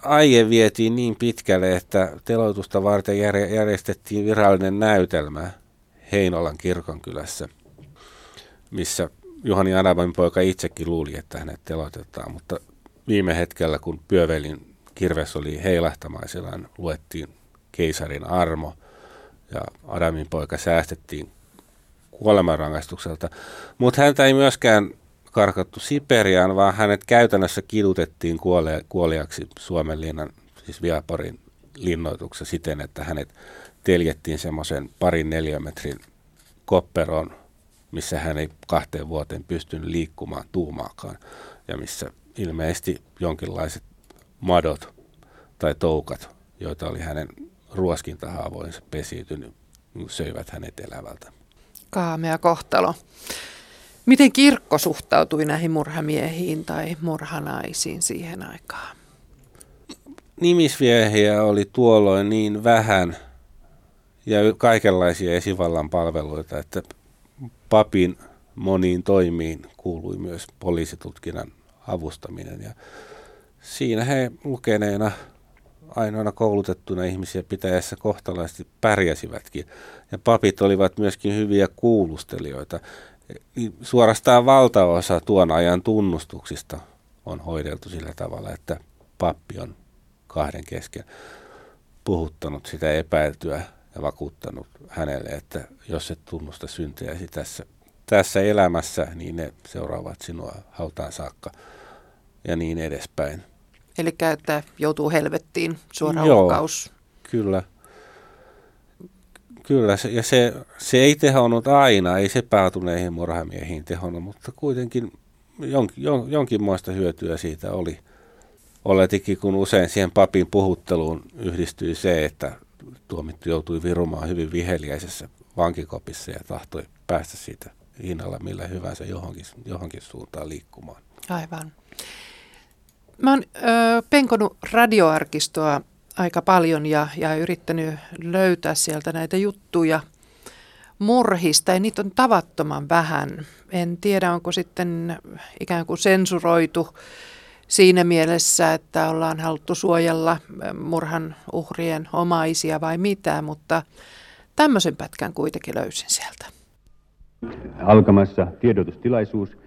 aie vietiin niin pitkälle, että teloitusta varten järjestettiin virallinen näytelmä Heinolan kirkonkylässä, missä Juhani Adamin poika itsekin luuli, että hänet teloitetaan, mutta viime hetkellä, kun pyövelin kirves oli heilahtamaisillaan, luettiin keisarin armo ja Adamin poika säästettiin kuolemanrangaistukselta, mutta häntä ei myöskään karkattu Siperiaan, vaan hänet käytännössä kidutettiin kuole- kuoliaksi Suomenlinnan, siis Viaporin linnoituksessa siten, että hänet teljettiin semmoisen parin neliömetrin kopperoon, missä hän ei kahteen vuoteen pystynyt liikkumaan tuumaakaan ja missä ilmeisesti jonkinlaiset madot tai toukat, joita oli hänen ruoskintahaavoinsa pesiytynyt, söivät hänet elävältä. Kaamea kohtalo. Miten kirkko suhtautui näihin murhamiehiin tai murhanaisiin siihen aikaan? Nimisviehiä oli tuolloin niin vähän ja kaikenlaisia esivallan palveluita, että papin moniin toimiin kuului myös poliisitutkinnan avustaminen. Ja siinä he lukeneena ainoana koulutettuna ihmisiä pitäessä kohtalaisesti pärjäsivätkin. Ja papit olivat myöskin hyviä kuulustelijoita. Suorastaan valtaosa tuon ajan tunnustuksista on hoideltu sillä tavalla, että pappi on kahden kesken puhuttanut sitä epäiltyä ja vakuuttanut hänelle, että jos et tunnusta syntejäsi tässä, tässä elämässä, niin ne seuraavat sinua hautaan saakka ja niin edespäin. Eli että joutuu helvettiin, suora uhkaus. Joo, kyllä. Kyllä, se, ja se, se ei tehonnut aina, ei se päätyneihin murhamiehiin tehonnut, mutta kuitenkin jon, jon, jonkinmoista hyötyä siitä oli. Oletikin, kun usein siihen papin puhutteluun yhdistyi se, että tuomittu joutui virumaan hyvin viheliäisessä vankikopissa ja tahtoi päästä siitä hinnalla millä hyvänsä johonkin, johonkin suuntaan liikkumaan. Aivan. Mä oon ö, penkonut radioarkistoa aika paljon ja, ja yrittänyt löytää sieltä näitä juttuja murhista, ja niitä on tavattoman vähän. En tiedä, onko sitten ikään kuin sensuroitu siinä mielessä, että ollaan haluttu suojella murhan uhrien omaisia vai mitä, mutta tämmöisen pätkän kuitenkin löysin sieltä. Alkamassa tiedotustilaisuus,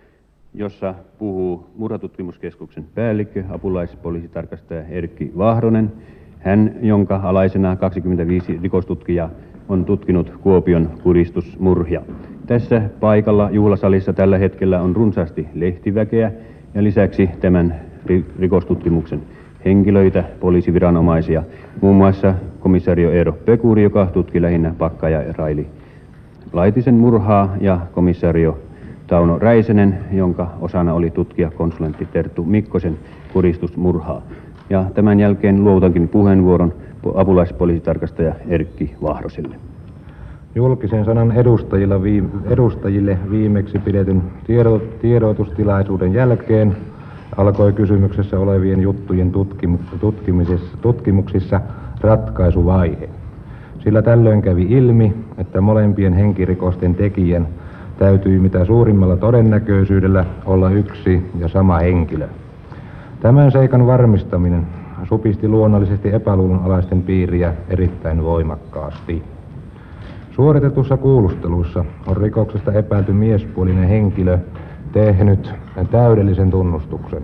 jossa puhuu murhatutkimuskeskuksen päällikkö, apulaispoliisitarkastaja Erkki Vauhkonen, hän, jonka alaisena kaksikymmentäviisi rikostutkijaa on tutkinut Kuopion kuristusmurhia. Tässä paikalla juhlasalissa tällä hetkellä on runsaasti lehtiväkeä ja lisäksi tämän rikostutkimuksen henkilöitä, poliisiviranomaisia, muun muassa komisario Eero Pekuri, joka tutki lähinnä Pakkaja ja Raili Laitisen murhaa, ja komisario Tauno Räisanen, jonka osana oli tutkia konsulentti Terttu Mikkosen kuristusmurhaa. Ja tämän jälkeen luovutankin puheenvuoron apulaispoliisitarkastaja Erkki Vauhkoselle. Julkisen sanan edustajilla viime, edustajille viimeksi pidetyn tiedo, tiedotustilaisuuden jälkeen alkoi kysymyksessä olevien juttujen tutkimuksissa ratkaisuvaihe. Sillä tällöin kävi ilmi, että molempien henkirikosten tekijän täytyi mitä suurimmalla todennäköisyydellä olla yksi ja sama henkilö. Tämän seikan varmistaminen supisti luonnollisesti epäluulonalaisten piiriä erittäin voimakkaasti. Suoritetussa kuulustelussa on rikoksesta epäilty miespuolinen henkilö tehnyt täydellisen tunnustuksen.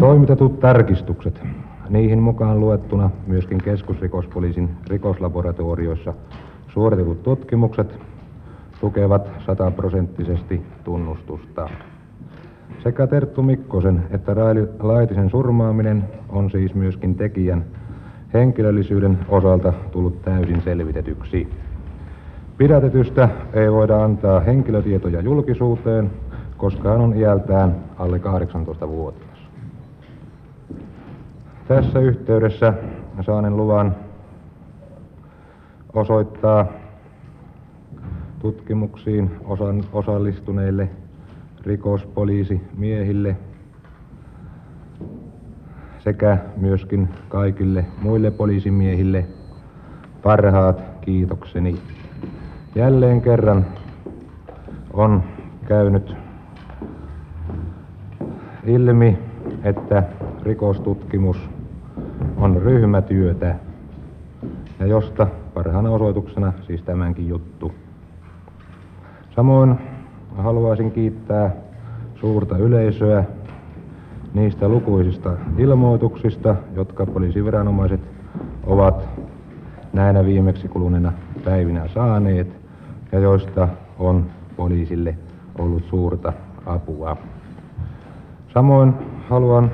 Toimitetut tarkistukset, niihin mukaan luettuna myöskin keskusrikospoliisin rikoslaboratorioissa suoritetut tutkimukset, tukevat sataprosenttisesti tunnustusta. Sekä Terttu Mikkosen että Raili Laitisen surmaaminen on siis myöskin tekijän henkilöllisyyden osalta tullut täysin selvitetyksi. Pidätetystä ei voida antaa henkilötietoja julkisuuteen, koska hän on iältään alle kahdeksantoistavuotias. Tässä yhteydessä saanen luvan osoittaa tutkimuksiin osallistuneille rikospoliisimiehille sekä myöskin kaikille muille poliisimiehille parhaat kiitokseni. Jälleen kerran on käynyt ilmi, että rikostutkimus on ryhmätyötä, ja josta parhaana osoituksena siis tämänkin juttu. Samoin haluaisin kiittää suurta yleisöä niistä lukuisista ilmoituksista, jotka poliisiviranomaiset ovat näinä viimeksi kuluneena päivinä saaneet ja joista on poliisille ollut suurta apua. Samoin haluan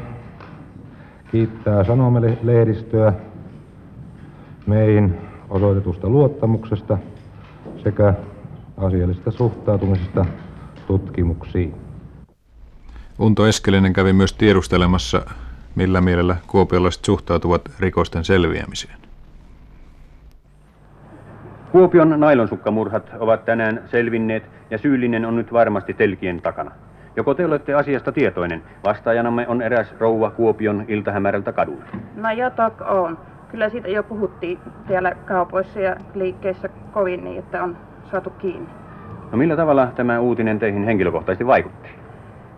kiittää sanomalehdistöä meihin osoitetusta luottamuksesta sekä asiallisesta suhtautumisesta tutkimuksiin. Unto Eskelinen kävi myös tiedustelemassa, millä mielellä kuopiolaiset suhtautuvat rikosten selviämiseen. Kuopion nailonsukkamurhat ovat tänään selvinneet ja syyllinen on nyt varmasti telkien takana. Joko te olette asiasta tietoinen? Vastaajanamme on eräs rouva Kuopion iltahämärältä kadulta. No jotok on. Kyllä siitä jo puhuttiin siellä kaupoissa ja liikkeissä kovin niin, että on saatu kiinni. No millä tavalla tämä uutinen teihin henkilökohtaisesti vaikutti?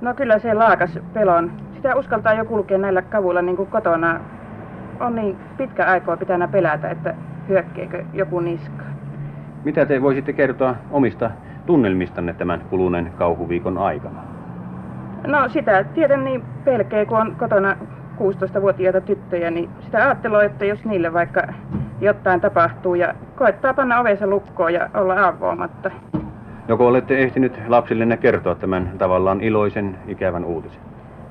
No kyllä se laakas pelon. Sitä uskaltaa jo kulkea näillä kavuilla niin kuin kotona. On niin pitkä aikaa pitänä pelätä, että hyökkeekö joku niska. Mitä te voisitte kertoa omista tunnelmistanne tämän kuluneen kauhuviikon aikana? No sitä tieten niin pelkää, kun on kotona kuusitoistavuotiaita tyttöjä, niin sitä ajattelua, että jos niille vaikka jotain tapahtuu ja koettaa panna ovensa lukkoon ja olla avoamatta. Joko olette ehtinyt lapsillenne kertoa tämän tavallaan iloisen, ikävän uutisen?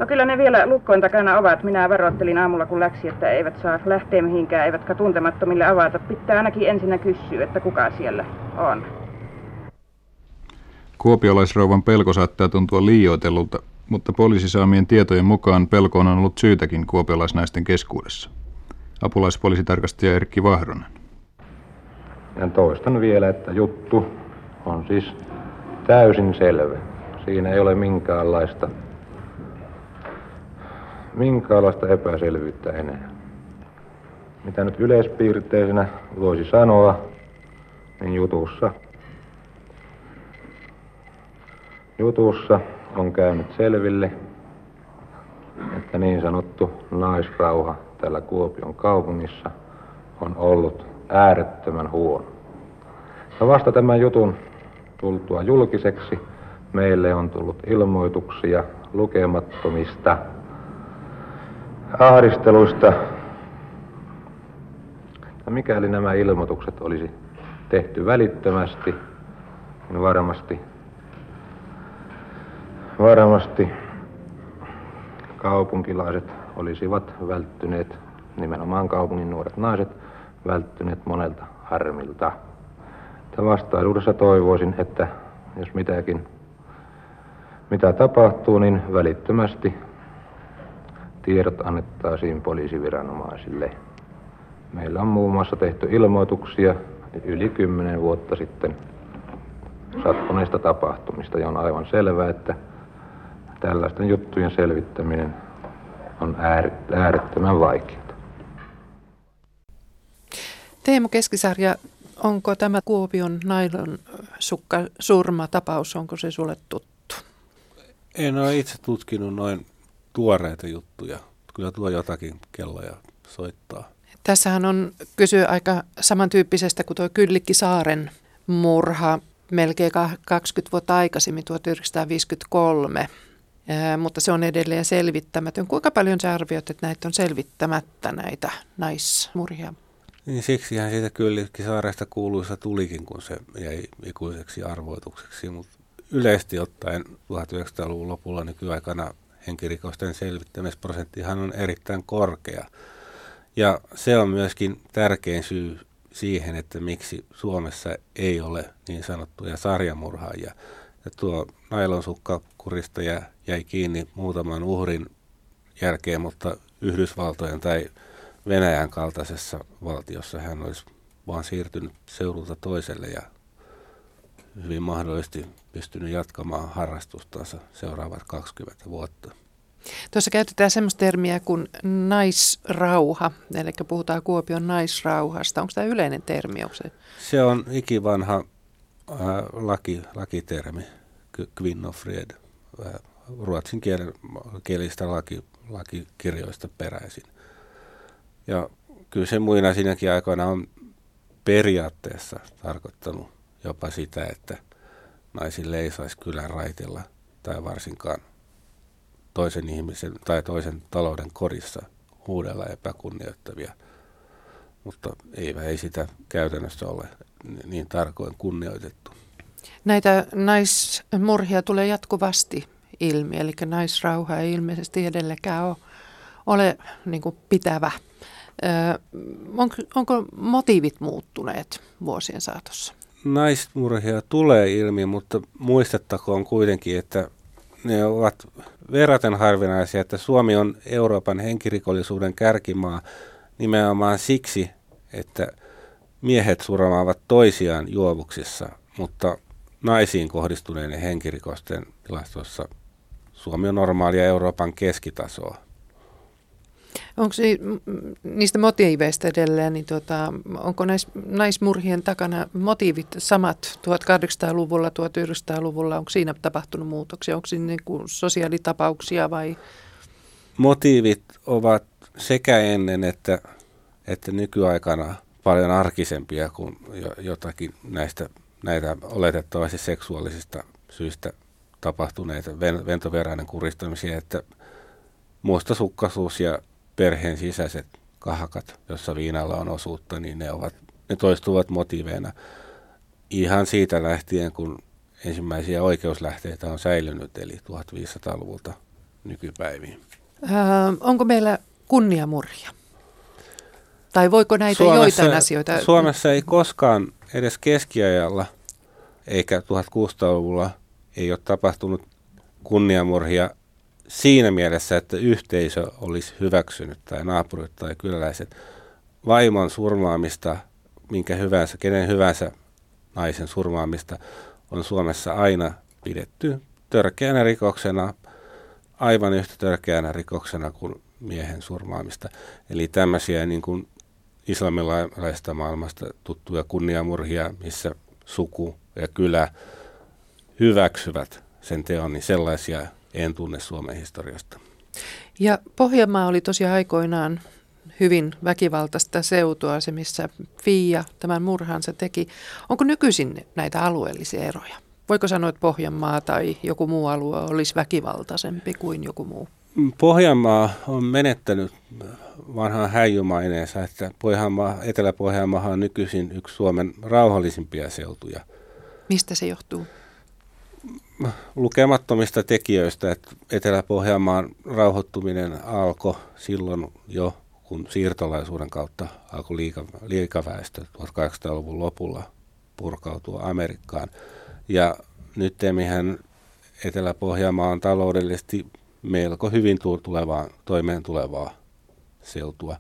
No kyllä ne vielä lukkojen takana ovat. Minä varoittelin aamulla kun läksi, että eivät saa lähteä mihinkään, eivätkä tuntemattomille avata. Pitää ainakin ensinnä kysyä, että kuka siellä on. Kuopiolaisrouvan pelko saattaa tuntua liioitellulta, mutta poliisisaamien tietojen mukaan pelkoon on ollut syytäkin kuopiolaisnaisten keskuudessa. Apulaispoliisitarkastaja Erkki Vauhkonen. Ja toistan vielä, että juttu on siis täysin selvä. Siinä ei ole minkäänlaista, minkäänlaista epäselvyyttä enää. Mitä nyt yleispiirteisenä voisi sanoa, niin jutussa, jutussa on käynyt selville, että niin sanottu naisrauha täällä Kuopion kaupungissa on ollut äärettömän huono. Ja vasta tämän jutun tultua julkiseksi meille on tullut ilmoituksia lukemattomista ahdisteluista. Ja mikäli nämä ilmoitukset olisi tehty välittömästi, niin varmasti, varmasti kaupunkilaiset olisivat välttyneet, nimenomaan kaupungin nuoret naiset, välttyneet monelta harmilta. Että vastaisuudessa toivoisin, että jos mitäkin, mitä tapahtuu, niin välittömästi tiedot annettaisiin poliisiviranomaisille. Meillä on muun muassa tehty ilmoituksia yli kymmenen vuotta sitten sattuneista tapahtumista, ja on aivan selvää, että tällaisten juttujen selvittäminen on äärettömän vaikeaa. Teemu Keskisarja, onko tämä Kuopion nailon sukka surmatapaus, onko se sulle tuttu? En ole itse tutkinut noin tuoreita juttuja. Kyllä tuo jotakin kelloja soittaa. Tässähän on kysyä aika samantyyppisestä kuin tuo Kyllikki Saaren murha melkein kaksikymmentä vuotta aikaisemmin, tuhatyhdeksänsataaviisikymmentäkolme. Ee, mutta se on edelleen selvittämätön. Kuinka paljon sä arvioit, että näitä on selvittämättä näitä naismurhia? Niin siksihän siitä Kyllikki Saaresta kuuluisa tulikin, kun se jäi ikuiseksi arvoitukseksi, mutta yleisesti ottaen tuhatyhdeksänsataaluvun lopulla nykyaikana henkirikosten selvittämisprosenttihan on erittäin korkea. Ja se on myöskin tärkein syy siihen, että miksi Suomessa ei ole niin sanottuja sarjamurhaajia. Ja tuo nailonsukkakurista jäi kiinni muutaman uhrin jälkeen, mutta Yhdysvaltojen tai Venäjän kaltaisessa valtiossa hän olisi vaan siirtynyt seudulta toiselle ja hyvin mahdollisesti pystynyt jatkamaan harrastustansa seuraavat kaksikymmentä vuotta. Tuossa käytetään semmoista termiä kuin naisrauha, eli puhutaan Kuopion naisrauhasta. Onko tämä yleinen termi? Onko se? Se on ikivanha äh, laki, lakitermi, kvinnofred, äh, ruotsin kiel, kielistä laki, lakikirjoista peräisin. Ja kyllä se muina siinäkin aikoina on periaatteessa tarkoittanut jopa sitä, että naisille ei saisi kylän raitilla tai varsinkaan toisen ihmisen tai toisen talouden kodissa huudella epäkunnioittavia. Mutta ei, ei sitä käytännössä ole niin tarkoin kunnioitettu. Näitä naismurhia tulee jatkuvasti ilmi, eli naisrauha ei ilmeisesti edellekään ole, ole niin kuin pitävä. Onko, onko motiivit muuttuneet vuosien saatossa? Naismurhia tulee ilmi, mutta muistettakoon kuitenkin, että ne ovat verraten harvinaisia, että Suomi on Euroopan henkirikollisuuden kärkimaa nimenomaan siksi, että miehet surmaavat toisiaan juovuksissa, mutta naisiin kohdistuneiden henkirikosten tilastossa Suomi on normaalia Euroopan keskitasoa. Onko niistä motiiveista edelleen, niin tuota, onko nais, naismurhien takana motiivit samat tuhatkahdeksansataaluvulla, tuhatyhdeksänsataaluvulla? Onko siinä tapahtunut muutoksia? Onko siinä niin kuin sosiaalitapauksia vai? Motiivit ovat sekä ennen että, että nykyaikana paljon arkisempia kuin jotakin näistä, näitä oletettavasti seksuaalisista syistä tapahtuneita ventoveräinen kuristamisia, että mustasukkaisuus ja perheen sisäiset kahakat, jossa viinalla on osuutta, niin ne, ovat, ne toistuvat motiiveina ihan siitä lähtien, kun ensimmäisiä oikeuslähteitä on säilynyt, eli tuhatviisisataaluvulta nykypäiviin. Öö, onko meillä kunniamurhia? Tai voiko näitä Suomessa, joitain asioita? Suomessa ei koskaan edes keskiajalla eikä tuhatkuusisataaluvulla ei ole tapahtunut kunniamurhia siinä mielessä, että yhteisö olisi hyväksynyt tai naapurit tai kyläläiset vaimon surmaamista, minkä hyvänsä, kenen hyvänsä naisen surmaamista on Suomessa aina pidetty törkeänä rikoksena, aivan yhtä törkeänä rikoksena kuin miehen surmaamista. Eli tämmöisiä niin kuin islamilaisesta maailmasta tuttuja kunniamurhia, missä suku ja kylä hyväksyvät sen teon, niin sellaisia en tunne Suomen historiasta. Ja Pohjanmaa oli tosiaan aikoinaan hyvin väkivaltaista seutua, se missä Fiia tämän murhansa teki. Onko nykyisin näitä alueellisia eroja? Voiko sanoa, että Pohjanmaa tai joku muu alue olisi väkivaltaisempi kuin joku muu? Pohjanmaa on menettänyt vanhaan häijymaineensa, että Pohjanmaa, Etelä-Pohjanmaa on nykyisin yksi Suomen rauhallisimpia seutuja. Mistä se johtuu? Lukemattomista tekijöistä, että Etelä-Pohjanmaan rauhoittuminen alkoi silloin jo, kun siirtolaisuuden kautta alkoi liika, liikaväestö tuhatkahdeksansataaluvun lopulla purkautua Amerikkaan. Ja nyttemminhän Etelä-Pohjanmaa on taloudellisesti melko hyvin tulevaa, toimeen tulevaa seutua.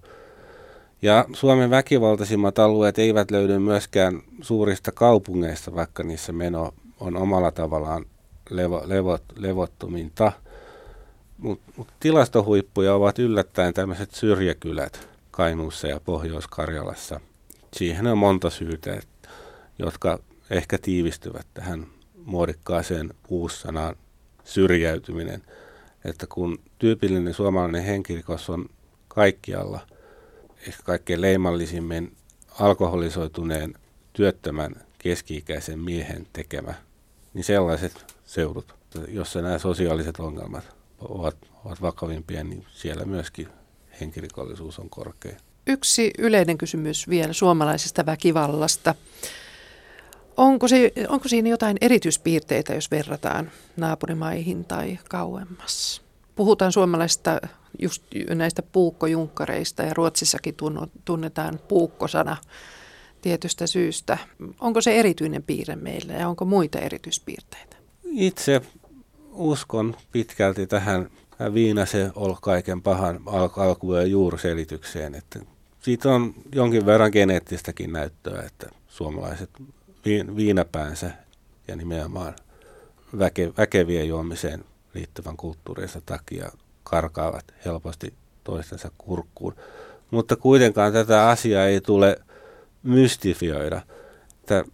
Ja Suomen väkivaltaisimmat alueet eivät löydy myöskään suurista kaupungeista, vaikka niissä meno on omalla tavallaan levo, levot, levottominta. Mutta mut tilastohuippuja ovat yllättäen tämmöiset syrjäkylät Kainuussa ja Pohjois-Karjalassa. Siihen on monta syytä, et, jotka ehkä tiivistyvät tähän muodikkaaseen uussanaan syrjäytyminen. Että kun tyypillinen suomalainen henkirikos on kaikkialla, ehkä kaikkein leimallisimmin alkoholisoituneen työttömän keski-ikäisen miehen tekemä, niin sellaiset seudut, jossa nämä sosiaaliset ongelmat ovat, ovat vakavimpia, niin siellä myöskin henkirikollisuus on korkea. Yksi yleinen kysymys vielä suomalaisesta väkivallasta. Onko, se, onko siinä jotain erityispiirteitä, jos verrataan naapurimaihin tai kauemmas? Puhutaan suomalaisista just näistä puukkojunkkareista ja Ruotsissakin tunnetaan puukkosana tietystä syystä. Onko se erityinen piirre meillä ja onko muita erityispiirteitä? Itse uskon pitkälti tähän viinase ol kaiken pahan alku- ja juurselitykseen. Että siitä on jonkin verran geneettistäkin näyttöä, että suomalaiset viinapäänsä ja nimenomaan väke, väkevien juomiseen liittyvän kulttuurinsa takia karkaavat helposti toistensa kurkkuun. Mutta kuitenkaan tätä asiaa ei tule mystifioida. Että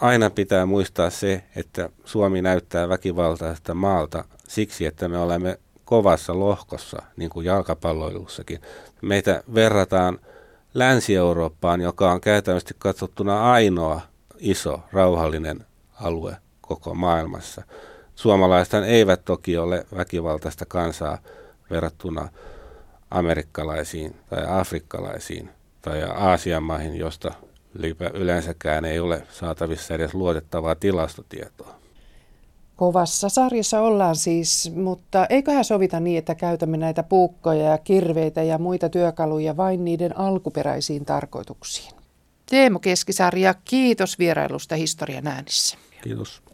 aina pitää muistaa se, että Suomi näyttää väkivaltaista maalta siksi, että me olemme kovassa lohkossa, niin kuin jalkapalloilussakin. Meitä verrataan Länsi-Eurooppaan, joka on käytännössä katsottuna ainoa iso, rauhallinen alue koko maailmassa. Suomalaisethan eivät toki ole väkivaltaista kansaa verrattuna amerikkalaisiin tai afrikkalaisiin tai Aasian maihin, josta yleensäkään ei ole saatavissa edes luotettavaa tilastotietoa. Kovassa sarjassa ollaan siis, mutta eiköhän sovita niin, että käytämme näitä puukkoja ja kirveitä ja muita työkaluja vain niiden alkuperäisiin tarkoituksiin. Teemu Keskisarja, kiitos vierailusta Historian äänissä. Kiitos.